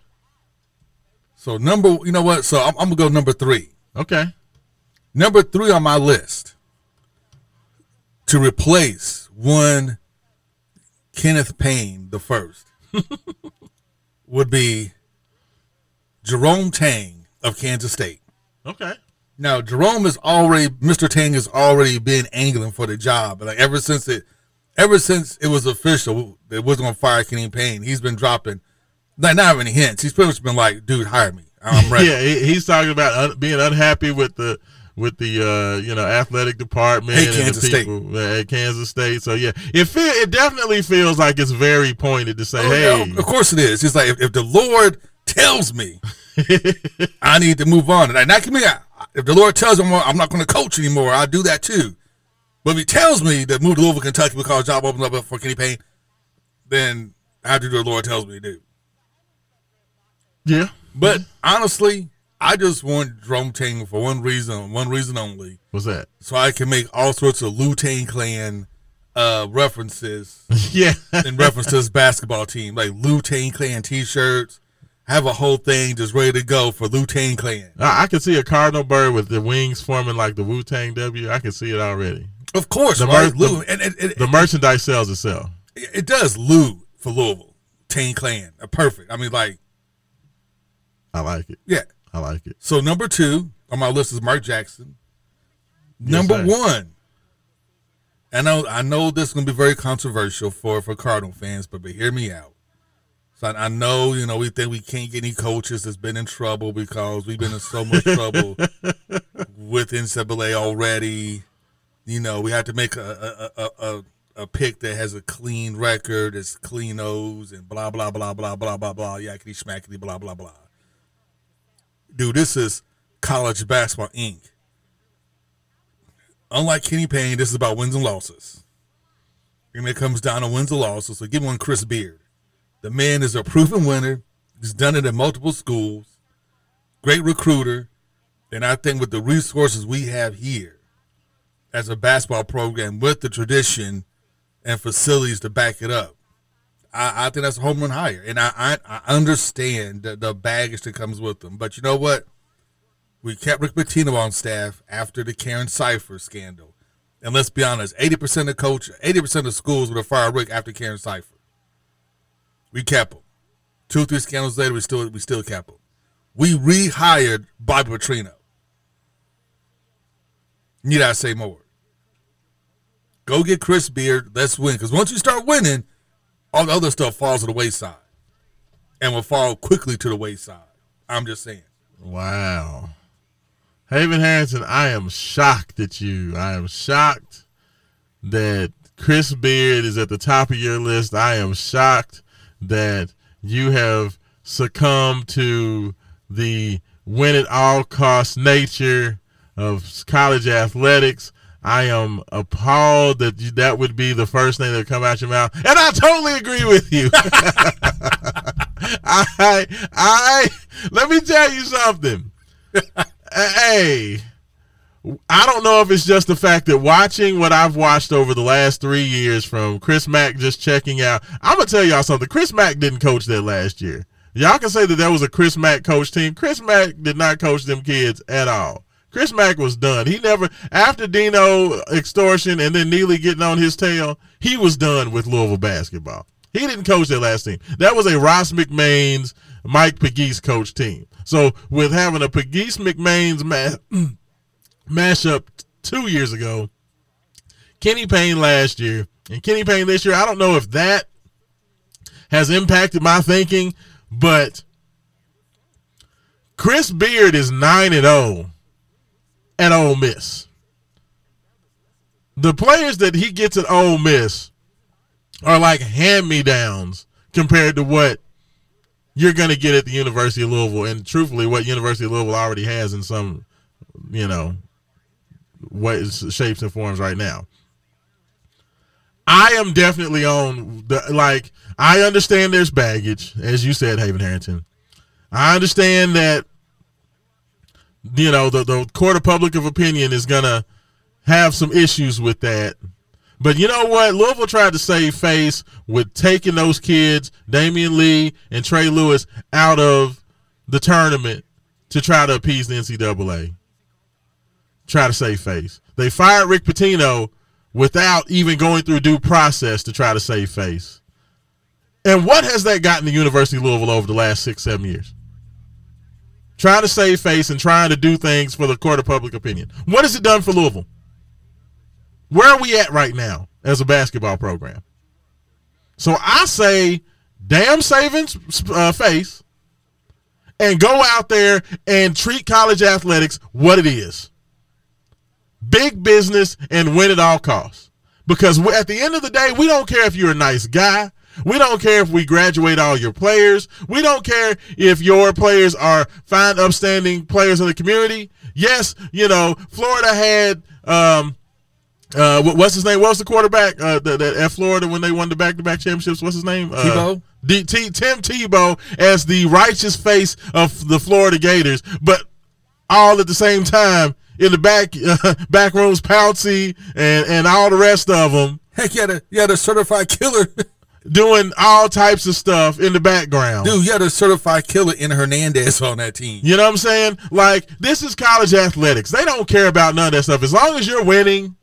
So number, you know what? So I'm, I'm gonna go number three. Okay. Number three on my list to replace one Kenneth Payne the first would be Jerome Tang of Kansas State. Okay. Now Jerome is already Mister Tang has already been angling for the job, like ever since it, ever since it was official, they wasn't gonna fire Kenny Payne. He's been dropping. Like, not having any hints. He's pretty much been like, dude, hire me. I'm ready. Yeah, he, he's talking about un- being unhappy with the with the uh, you know, athletic department at Kansas State. At Kansas State. So yeah, it feel, it definitely feels like it's very pointed to say, oh, hey, yeah, of course it is. It's like if, if the Lord tells me I need to move on, and like, not me. If the Lord tells me I'm not going to coach anymore, I'll do that too. But if he tells me to move to Louisville, Kentucky, because a job opens up for Kenny Payne, then I have to do what the Lord tells me to do. Yeah, but honestly, I just want Jerome Tang for one reason, one reason only. What's that? So I can make all sorts of Wu Tang Clan uh, references. Yeah, in reference to his basketball team, like Wu Tang Clan T-shirts. Have a whole thing just ready to go for Wu Tang Clan. I, I can see a cardinal bird with the wings forming like the Wu Tang W. I can see it already. Of course, the, right? Mer- Lou. The, and, and, and, the and, merchandise sells itself. It, it does. Lou for Louisville Tang Clan, are perfect. I mean, like. I like it. Yeah. I like it. So number two on my list is Mark Jackson. Yes, number sir. one, and I know, I know this is going to be very controversial for, for Cardinal fans, but, but hear me out. So I, I know, you know, we think we can't get any coaches that's been in trouble because we've been in so much trouble with N C A A already. You know, we have to make a a, a, a, a pick that has a clean record, it's clean O's, and blah, blah, blah, blah, blah, blah, blah, yakety, schmackety, blah, blah, blah. Dude, this is college basketball incorporated. Unlike Kenny Payne, this is about wins and losses. And it comes down to wins and losses. So give one Chris Beard. The man is a proven winner. He's done it at multiple schools. Great recruiter. And I think with the resources we have here as a basketball program with the tradition and facilities to back it up, I, I think that's a home run hire, and I I, I understand the, the baggage that comes with them. But you know what? We kept Rick Pitino on staff after the Karen Cypher scandal, and let's be honest, eighty percent of coach, eighty percent of schools would have fired Rick after Karen Cypher. We kept him. Two or three scandals later, we still we still kept him. We rehired Bobby Petrino. Need I say more? Go get Chris Beard. Let's win, because once you start winning, all the other stuff falls to the wayside and will fall quickly to the wayside. I'm just saying. Wow. Haven Harrington, I am shocked at you. I am shocked that Chris Beard is at the top of your list. I am shocked that you have succumbed to the win at all costs nature of college athletics. I am appalled that you, that would be the first thing that would come out your mouth. And I totally agree with you. I, I, let me tell you something. Hey, I don't know if it's just the fact that watching what I've watched over the last three years from Chris Mack just checking out, I'm going to tell y'all something. Chris Mack didn't coach that last year. Y'all can say that that was a Chris Mack coach team. Chris Mack did not coach them kids at all. Chris Mack was done. He never, after Dino extortion and then Neely getting on his tail, he was done with Louisville basketball. He didn't coach that last team. That was a Ross McMain's Mike Pegues coached team. So with having a Pegues McMaines ma- mashup t- two years ago, Kenny Payne last year, and Kenny Payne this year, I don't know if that has impacted my thinking, but Chris Beard is nine and oh at Ole Miss. The players that he gets at Ole Miss are like hand-me-downs compared to what you're going to get at the University of Louisville, and truthfully what University of Louisville already has in some, you know, ways, shapes, and forms right now. I am definitely on the, like, I understand there's baggage, as you said, Haven Harrington. I understand that, you know, the, the court of public of opinion is going to have some issues with that. But you know what? Louisville tried to save face with taking those kids, Damian Lee and Trey Lewis, out of the tournament to try to appease the N C double A. Try to save face. They fired Rick Pitino without even going through due process to try to save face. And what has that gotten the University of Louisville over the last six, seven years? Trying to save face and trying to do things for the court of public opinion. What has it done for Louisville? Where are we at right now as a basketball program? So I say, damn savings uh, face, and go out there and treat college athletics what it is. Big business and win at all costs. Because at the end of the day, we don't care if you're a nice guy. We don't care if we graduate all your players. We don't care if your players are fine, upstanding players in the community. Yes, you know, Florida had um, – Uh, what's his name? What was the quarterback uh, that, that at Florida when they won the back-to-back championships? What's his name? Uh, Tebow. D- T- Tim Tebow as the righteous face of the Florida Gators, but all at the same time in the back uh, back rooms, Pouncey and, and all the rest of them. Heck, you had a, you had a certified killer. Doing all types of stuff in the background. Dude, you had a certified killer in Hernandez on that team. You know what I'm saying? Like, this is college athletics. They don't care about none of that stuff. As long as you're winning,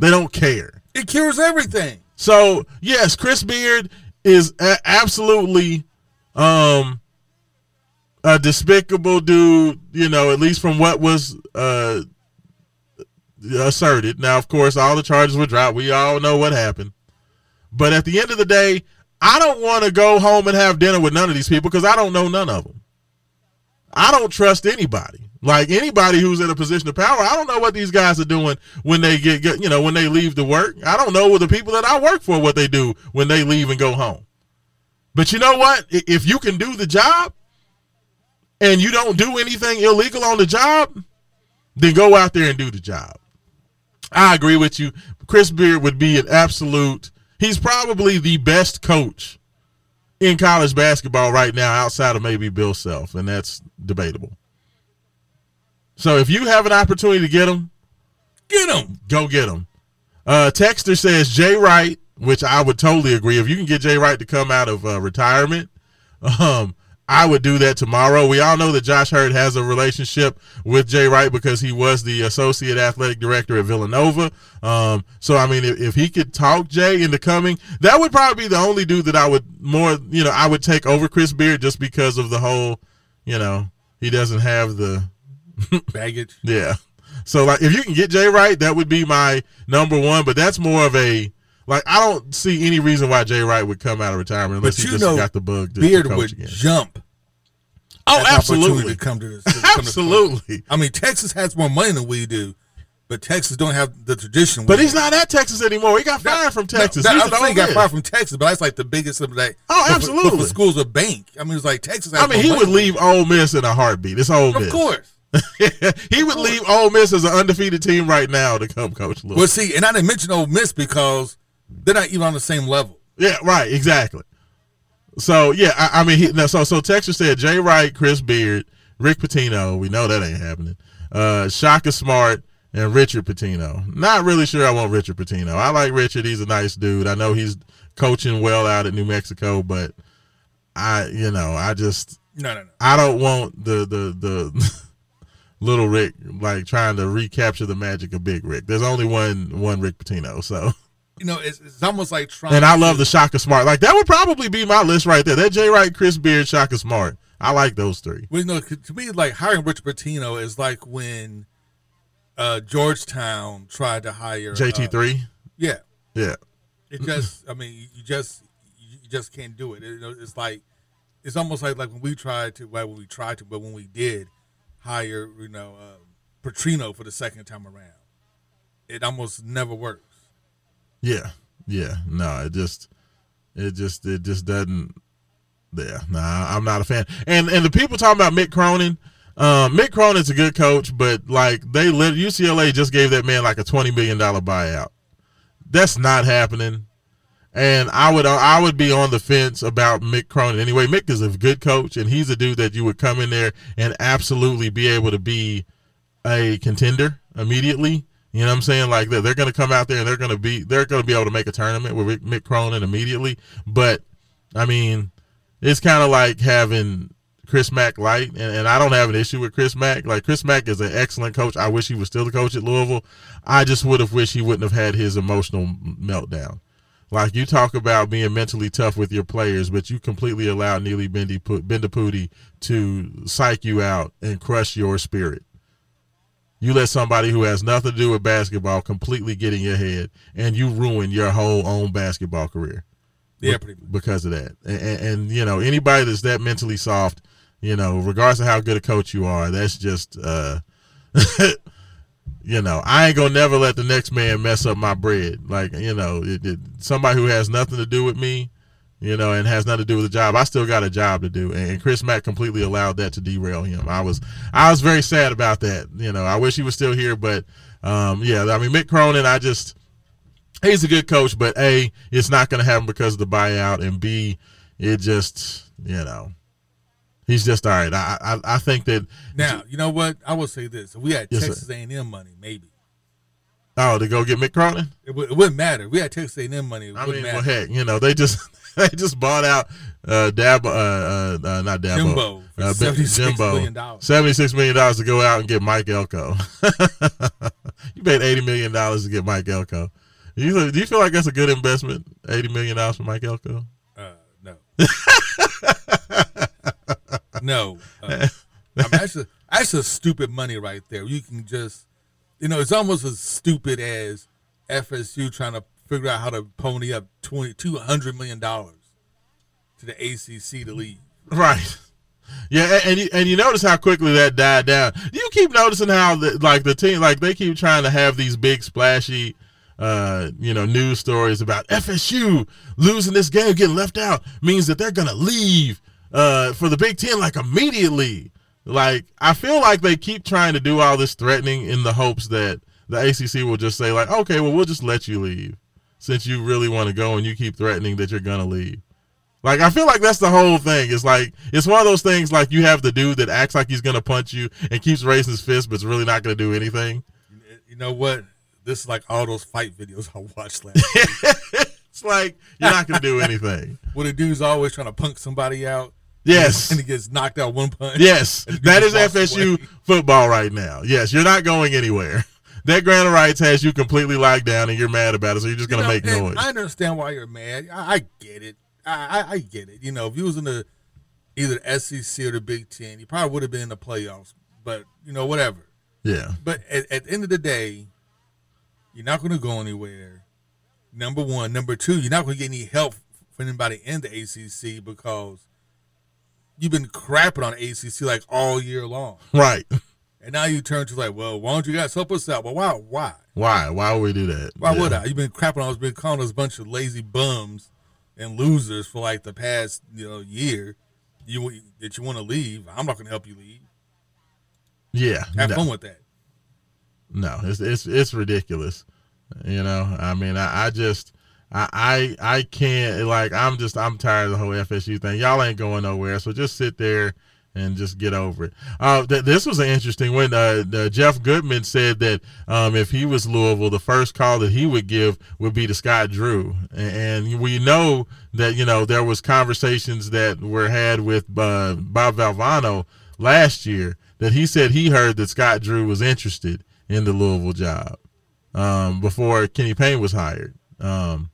they don't care. It cures everything. So, yes, Chris Beard is a- absolutely um, a despicable dude, you know, at least from what was uh, asserted. Now, of course, all the charges were dropped. We all know what happened. But at the end of the day, I don't want to go home and have dinner with none of these people because I don't know none of them. I don't trust anybody. Like anybody who's in a position of power, I don't know what these guys are doing when they get, get, you know, when they leave to work. I don't know the people that I work for, what they do when they leave and go home. But you know what? If you can do the job and you don't do anything illegal on the job, then go out there and do the job. I agree with you. Chris Beard would be an absolute. He's probably the best coach in college basketball right now outside of maybe Bill Self, and that's debatable. So if you have an opportunity to get them, get them. Go get them. Uh, Texter says Jay Wright, which I would totally agree. If you can get Jay Wright to come out of uh, retirement, um, I would do that tomorrow. We all know that Josh Hurd has a relationship with Jay Wright because he was the associate athletic director at Villanova. Um, so, I mean, if, if he could talk Jay into coming, that would probably be the only dude that I would more, you know, I would take over Chris Beard just because of the whole, you know, he doesn't have the – baggage. Yeah. So, like, if you can get Jay Wright, that would be my number one. But that's more of a, like, I don't see any reason why Jay Wright would come out of retirement unless he just know, got the bug to Beard to coach would again. Jump. Oh, absolutely. To come to this, to absolutely. Come to I mean, Texas has more money than we do, but Texas don't have the tradition. But he's do. Not at Texas anymore. He got fired no, from Texas. No, that, I he got fired from Texas, but that's like the biggest of that. Oh, absolutely. For, for schools of bank. I mean, it's like Texas. Has I mean, he would leave Ole Miss in a heartbeat. It's Ole Miss. Of course. He would leave Ole Miss as an undefeated team right now to come coach Louisville. Well, see, and I didn't mention Ole Miss because they're not even on the same level. Yeah, right, exactly. So, yeah, I, I mean, he, no, so so Texas said Jay Wright, Chris Beard, Rick Pitino. We know that ain't happening. Uh, Shaka Smart and Richard Pitino. Not really sure I want Richard Pitino. I like Richard. He's a nice dude. I know he's coaching well out at New Mexico, but I, you know, I just no, no, no. I don't want the the the. Little Rick, like, trying to recapture the magic of Big Rick. There's only one one Rick Pitino, so you know, it's, it's almost like trying. And I love the Shaka Smart. Like, that would probably be my list right there. That Jay Wright, Chris Beard, Shaka Smart. I like those three. Well, you know, to me, like, hiring Rich Pitino is like when uh, Georgetown tried to hire J T three. Uh, yeah, yeah. It just, I mean, you just, you just can't do it. it. It's like, it's almost like like when we tried to, well, when we tried to, but when we did hire, you know, uh, Petrino for the second time around, it almost never works. Yeah, yeah, no, it just, it just, it just doesn't. Yeah, nah, I'm not a fan. And and the people talking about Mick Cronin, uh, Mick Cronin's a good coach, but like they let U C L A just gave that man like a twenty million dollar buyout. That's not happening. And I would I would be on the fence about Mick Cronin anyway. Mick is a good coach, and he's a dude that you would come in there and absolutely be able to be a contender immediately. You know what I'm saying? Like they're going to come out there and they're going to be they're going to be able to make a tournament with Mick Cronin immediately. But I mean, it's kind of like having Chris Mack light, and, and I don't have an issue with Chris Mack. Like, Chris Mack is an excellent coach. I wish he was still the coach at Louisville. I just would have wished he wouldn't have had his emotional meltdown. Like, you talk about being mentally tough with your players, but you completely allowed Neely Bendapudi to psych you out and crush your spirit. You let somebody who has nothing to do with basketball completely get in your head, and you ruin your whole own basketball career. Yeah, pretty much. Because of that. And, and, and, you know, anybody that's that mentally soft, you know, regardless of how good a coach you are, that's just, uh, you know, I ain't going to never let the next man mess up my bread. Like, you know, it, it, somebody who has nothing to do with me, you know, and has nothing to do with the job, I still got a job to do. And, and Chris Mack completely allowed that to derail him. I was I was very sad about that. You know, I wish he was still here. But, um, yeah, I mean, Mick Cronin, I just – he's a good coach, but A, it's not going to happen because of the buyout, and B, it just, you know, he's just all right. I I, I think that now, you know what? I will say this: if we had yes, Texas A and M money, maybe. Oh, to go get Mick Cronin? It, w- it wouldn't matter. If we had Texas A and M money, it I wouldn't mean, matter. Well, heck, you know, they just they just bought out uh, Dabo, uh, uh, not Dabo, Jimbo, for uh, seventy-six Jimbo, million dollars. seventy-six million dollars to go out and get Mike Elko. You paid eighty million dollars to get Mike Elko. You, do you feel like that's a good investment, eighty million dollars for Mike Elko? Uh, no. no. Uh, I mean, that's, a, that's a stupid money right there. You can just, you know, it's almost as stupid as F S U trying to figure out how to pony up two hundred million dollars to the A C C to leave. Right. Yeah, and you, and you notice how quickly that died down. You keep noticing how, the, like, the team, like, they keep trying to have these big, splashy, Uh, you know, news stories about F S U losing this game, getting left out, means that they're going to leave uh, for the Big Ten, like, immediately. Like, I feel like they keep trying to do all this threatening in the hopes that the A C C will just say, like, okay, well, we'll just let you leave since you really want to go and you keep threatening that you're going to leave. Like, I feel like that's the whole thing. It's like, it's one of those things, like, you have the dude that acts like he's going to punch you and keeps raising his fist, but it's really not going to do anything. You know what? This is like all those fight videos I watched last week. It's like, you're not going to do anything. Well, the dude's always trying to punk somebody out. Yes. And he gets knocked out one punch. Yes. That is F S U away. Football right now. Yes, you're not going anywhere. That grant of rights has you completely locked down, and you're mad about it, so you're just going to you know, make noise. I understand why you're mad. I, I get it. I, I, I get it. You know, if you was in the either the S E C or the Big Ten, you probably would have been in the playoffs, but, you know, whatever. Yeah. But at, at the end of the day, you're not going to go anywhere, number one. Number two, you're not going to get any help from anybody in the A C C because you've been crapping on A C C, like, all year long. Right. And now you turn to, like, well, why don't you guys help us out? Well, why? Why? Why? Why would we do that? Why yeah. would I? You've been crapping on us, been calling us a bunch of lazy bums and losers for, like, the past, you know, year you, that you want to leave. I'm not going to help you leave. Yeah. Have no. fun with that. No, it's it's it's ridiculous, you know. I mean, I, I just I, I I can't like I'm just I'm tired of the whole F S U thing. Y'all ain't going nowhere, so just sit there and just get over it. Uh, th- this was an interesting one. Uh, the Jeff Goodman said that um, if he was Louisville, the first call that he would give would be to Scott Drew, and, and we know that you know there was conversations that were had with uh, Bob Valvano last year that he said he heard that Scott Drew was interested in the Louisville job um, before Kenny Payne was hired. Um,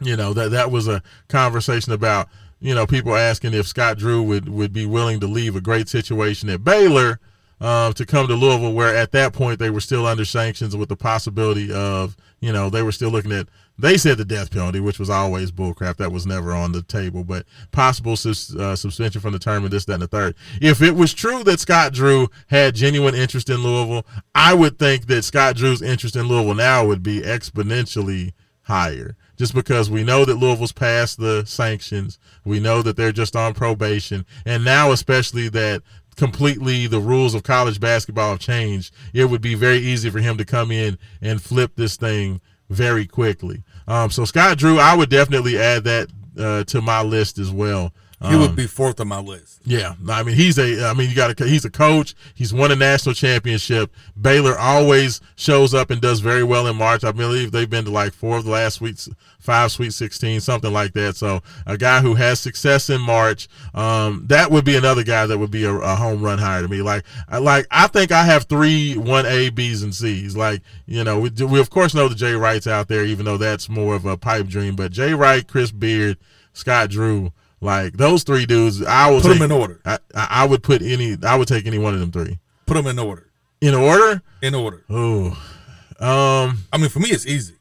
you know, that that was a conversation about, you know, people asking if Scott Drew would, would be willing to leave a great situation at Baylor uh, to come to Louisville, where at that point they were still under sanctions with the possibility of, you know, they were still looking at, they said the death penalty, which was always bullcrap. That was never on the table, but possible sus, uh, suspension from the term and this, that, and the third. If it was true that Scott Drew had genuine interest in Louisville, I would think that Scott Drew's interest in Louisville now would be exponentially higher, just because we know that Louisville's passed the sanctions. We know that they're just on probation. And now, especially that completely the rules of college basketball have changed, it would be very easy for him to come in and flip this thing very quickly. Um, so Scott Drew, I would definitely add that uh, to my list as well. Um, he would be fourth on my list. Yeah, I mean he's a. I mean you got to. He's a coach. He's won a national championship. Baylor always shows up and does very well in March. I believe they've been to like four of the last sweet, five Sweet sixteen, something like that. So a guy who has success in March, um, that would be another guy that would be a, a home run hire to me. Like, I, like I think I have three one A, B's, and C's. Like, you know, we, we of course know the Jay Wright's out there, even though that's more of a pipe dream. But Jay Wright, Chris Beard, Scott Drew. Like, those three dudes, I would put take, them in order. I, I would put any. I would take any one of them three. Put them in order. In order. In order. Ooh. Um. I mean, for me, it's easy.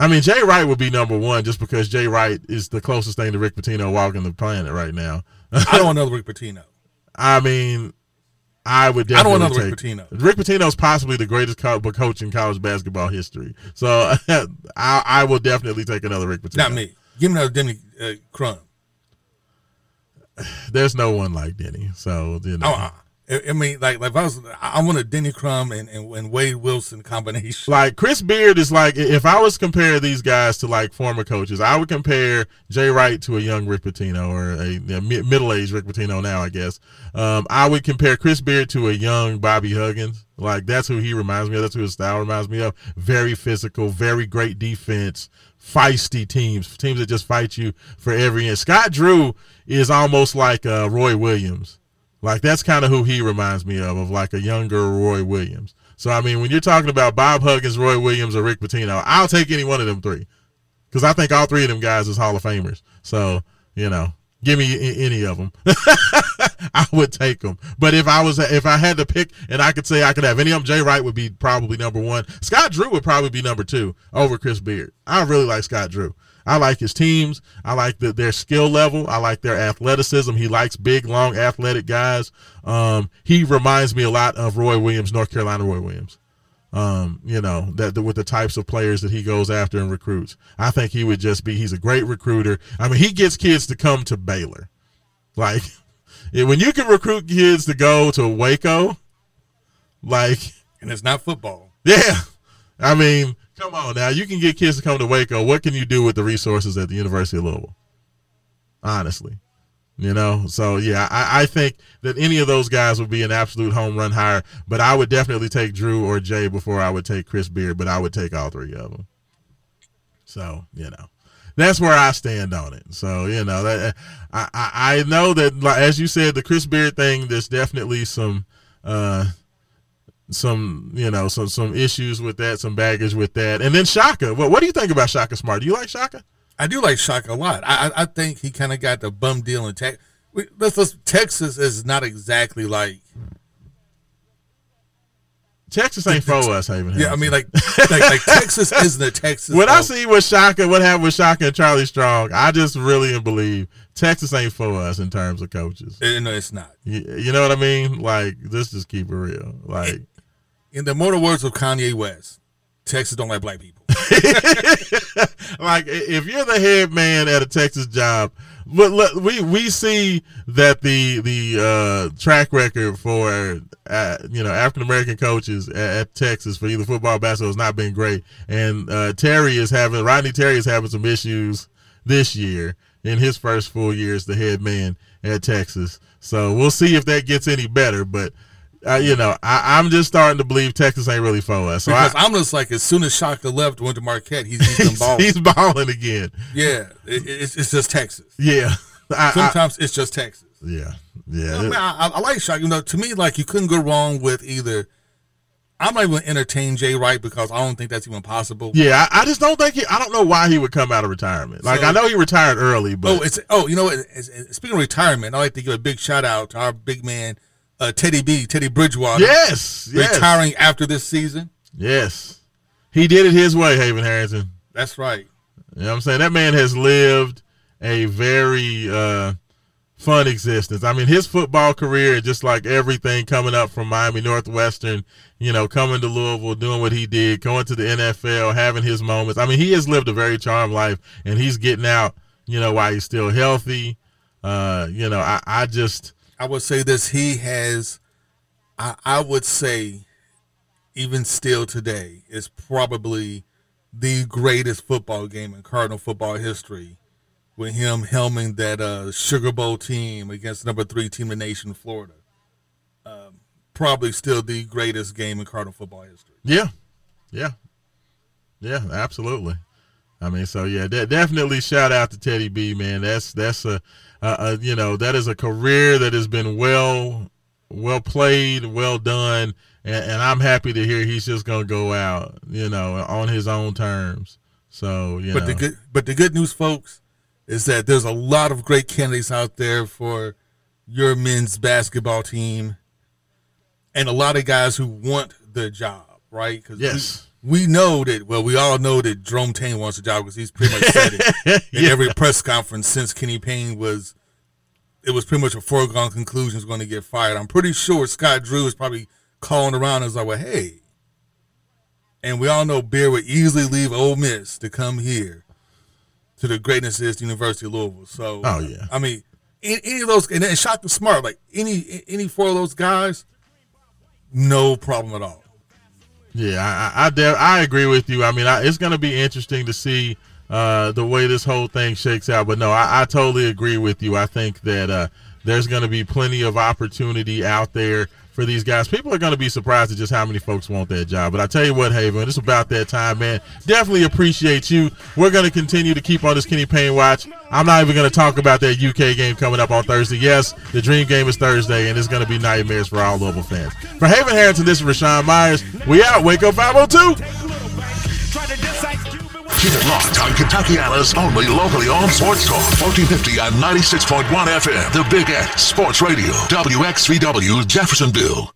I mean, Jay Wright would be number one just because Jay Wright is the closest thing to Rick Pitino walking the planet right now. I don't know Rick Pitino. I mean, I would definitely. I don't know Rick Pitino. Rick Pitino is possibly the greatest co- coach in college basketball history. So I, I will definitely take another Rick Pitino. Not me. Give me another Denny uh, Crum. There's no one like Denny, so you know. I, I, I mean, like, like if I was, I want a Denny Crum and, and, and Wade Wilson combination. Like Chris Beard is like, if I was compare these guys to like former coaches, I would compare Jay Wright to a young Rick Pitino or a, a middle-aged Rick Pitino now, I guess. Um, I would compare Chris Beard to a young Bobby Huggins. Like that's who he reminds me of. That's who his style reminds me of. Very physical, very great defense. Feisty teams, teams that just fight you for every inch. Scott Drew is almost like uh, Roy Williams. Like, that's kind of who he reminds me of, of like a younger Roy Williams. So, I mean, when you're talking about Bob Huggins, Roy Williams, or Rick Pitino, I'll take any one of them three because I think all three of them guys is Hall of Famers. So, you know, give me any of them. I would take them. But if I was, if I had to pick and I could say I could have any of them, Jay Wright would be probably number one. Scott Drew would probably be number two over Chris Beard. I really like Scott Drew. I like his teams. I like the, their skill level. I like their athleticism. He likes big, long, athletic guys. Um, he reminds me a lot of Roy Williams, North Carolina Roy Williams. Um, you know, that the, with the types of players that he goes after and recruits. I think he would just be, he's a great recruiter. I mean, he gets kids to come to Baylor. Like, when you can recruit kids to go to Waco, like. And it's not football. Yeah. I mean, come on now. You can get kids to come to Waco. What can you do with the resources at the University of Louisville? Honestly. You know, so, yeah, I, I think that any of those guys would be an absolute home run hire, but I would definitely take Drew or Jay before I would take Chris Beard, but I would take all three of them. So, you know, that's where I stand on it. So, you know, that I, I, I know that, as you said, the Chris Beard thing, there's definitely some uh, some, you know, some, some issues with that, some baggage with that. And then Shaka. Well, what do you think about Shaka Smart? Do you like Shaka? I do like Shaka a lot. I I think he kind of got the bum deal in Texas. Let's, let's, Texas is not exactly like Texas ain't for us, Haven. Yeah, I mean, like, like, like Texas isn't a Texas. When I see what Shaka, what happened with Shaka and Charlie Strong, I just really believe Texas ain't for us in terms of coaches. It, no, it's not. You, you know what I mean? Like, let's just keep it real. Like, in the immortal words of Kanye West, Texas don't like black people. Like, if you're the head man at a Texas job, look, look, we we see that the the uh, track record for uh, you know African American coaches at, at Texas for either football or basketball has not been great, and uh, Terry is having Rodney Terry is having some issues this year in his first full year as the head man at Texas. So we'll see if that gets any better, but. Uh, you know, I, I'm just starting to believe Texas ain't really for us. So because I, I'm just like, as soon as Shaka left, went to Marquette, he's he's balling. He's balling again. Yeah, it, it's it's just Texas. Yeah, I, sometimes I, it's just Texas. Yeah, yeah. You know, I, mean, I, I like Shaka. You know, to me, like you couldn't go wrong with either I'm not even going to entertain Jay Wright because I don't think that's even possible. Yeah, I, I just don't think he, I don't know why he would come out of retirement. Like, so, I know he retired early, but. Oh, it's, oh you know, it's, it's, speaking of retirement, I'd like to give a big shout out to our big man, uh, Teddy B, Teddy Bridgewater. Yes, yes. Retiring after this season. Yes. He did it his way, Haven Harrington. That's right. You know what I'm saying? That man has lived a very uh, fun existence. I mean, his football career, just like everything coming up from Miami Northwestern, you know, coming to Louisville, doing what he did, going to the N F L, having his moments. I mean, he has lived a very charmed life, and he's getting out, you know, while he's still healthy. Uh, you know, I, I just. I would say this. He has, I, I would say, even still today, is probably the greatest football game in Cardinal football history, with him helming that uh, Sugar Bowl team against number three team in the nation, Florida. Um, probably still the greatest game in Cardinal football history. Yeah, yeah, yeah, absolutely. I mean, so yeah, de- definitely shout out to Teddy B, man. That's that's a, a, a you know that is a career that has been well well played, well done, and, and I'm happy to hear he's just gonna go out, you know, on his own terms. So you but know, the good but the good news, folks, is that there's a lot of great candidates out there for your men's basketball team, and a lot of guys who want the job, right? Cause yes. We, we know that, well, we all know that Jerome Tane wants the job because he's pretty much said it in yeah. every press conference since Kenny Payne was, it was pretty much a foregone conclusion he's going to get fired. I'm pretty sure Scott Drew is probably calling around and is like, well, hey. And we all know Beard would easily leave Ole Miss to come here to the greatness is the University of Louisville. So, oh, yeah. I mean, any, any of those, and then Shock the Smart, like any any four of those guys, no problem at all. Yeah, I I, de- I agree with you. I mean, I, it's going to be interesting to see uh, the way this whole thing shakes out. But, no, I, I totally agree with you. I think that uh, there's going to be plenty of opportunity out there for these guys. People are going to be surprised at just how many folks want that job. But I tell you what, Haven, it's about that time, man. Definitely appreciate you. We're going to continue to keep on this Kenny Payne watch. I'm not even going to talk about that U K game coming up on Thursday. Yes, the dream game is Thursday, and it's going to be nightmares for all Louisville fans. For Haven Harrington, this is Raashaan Myers. We out. Wake Up five oh two. Keep it locked on Kentucky Atlas, only locally on Sports Talk. fourteen fifty on ninety six point one F M. The Big X Sports Radio. W X V W Jeffersonville.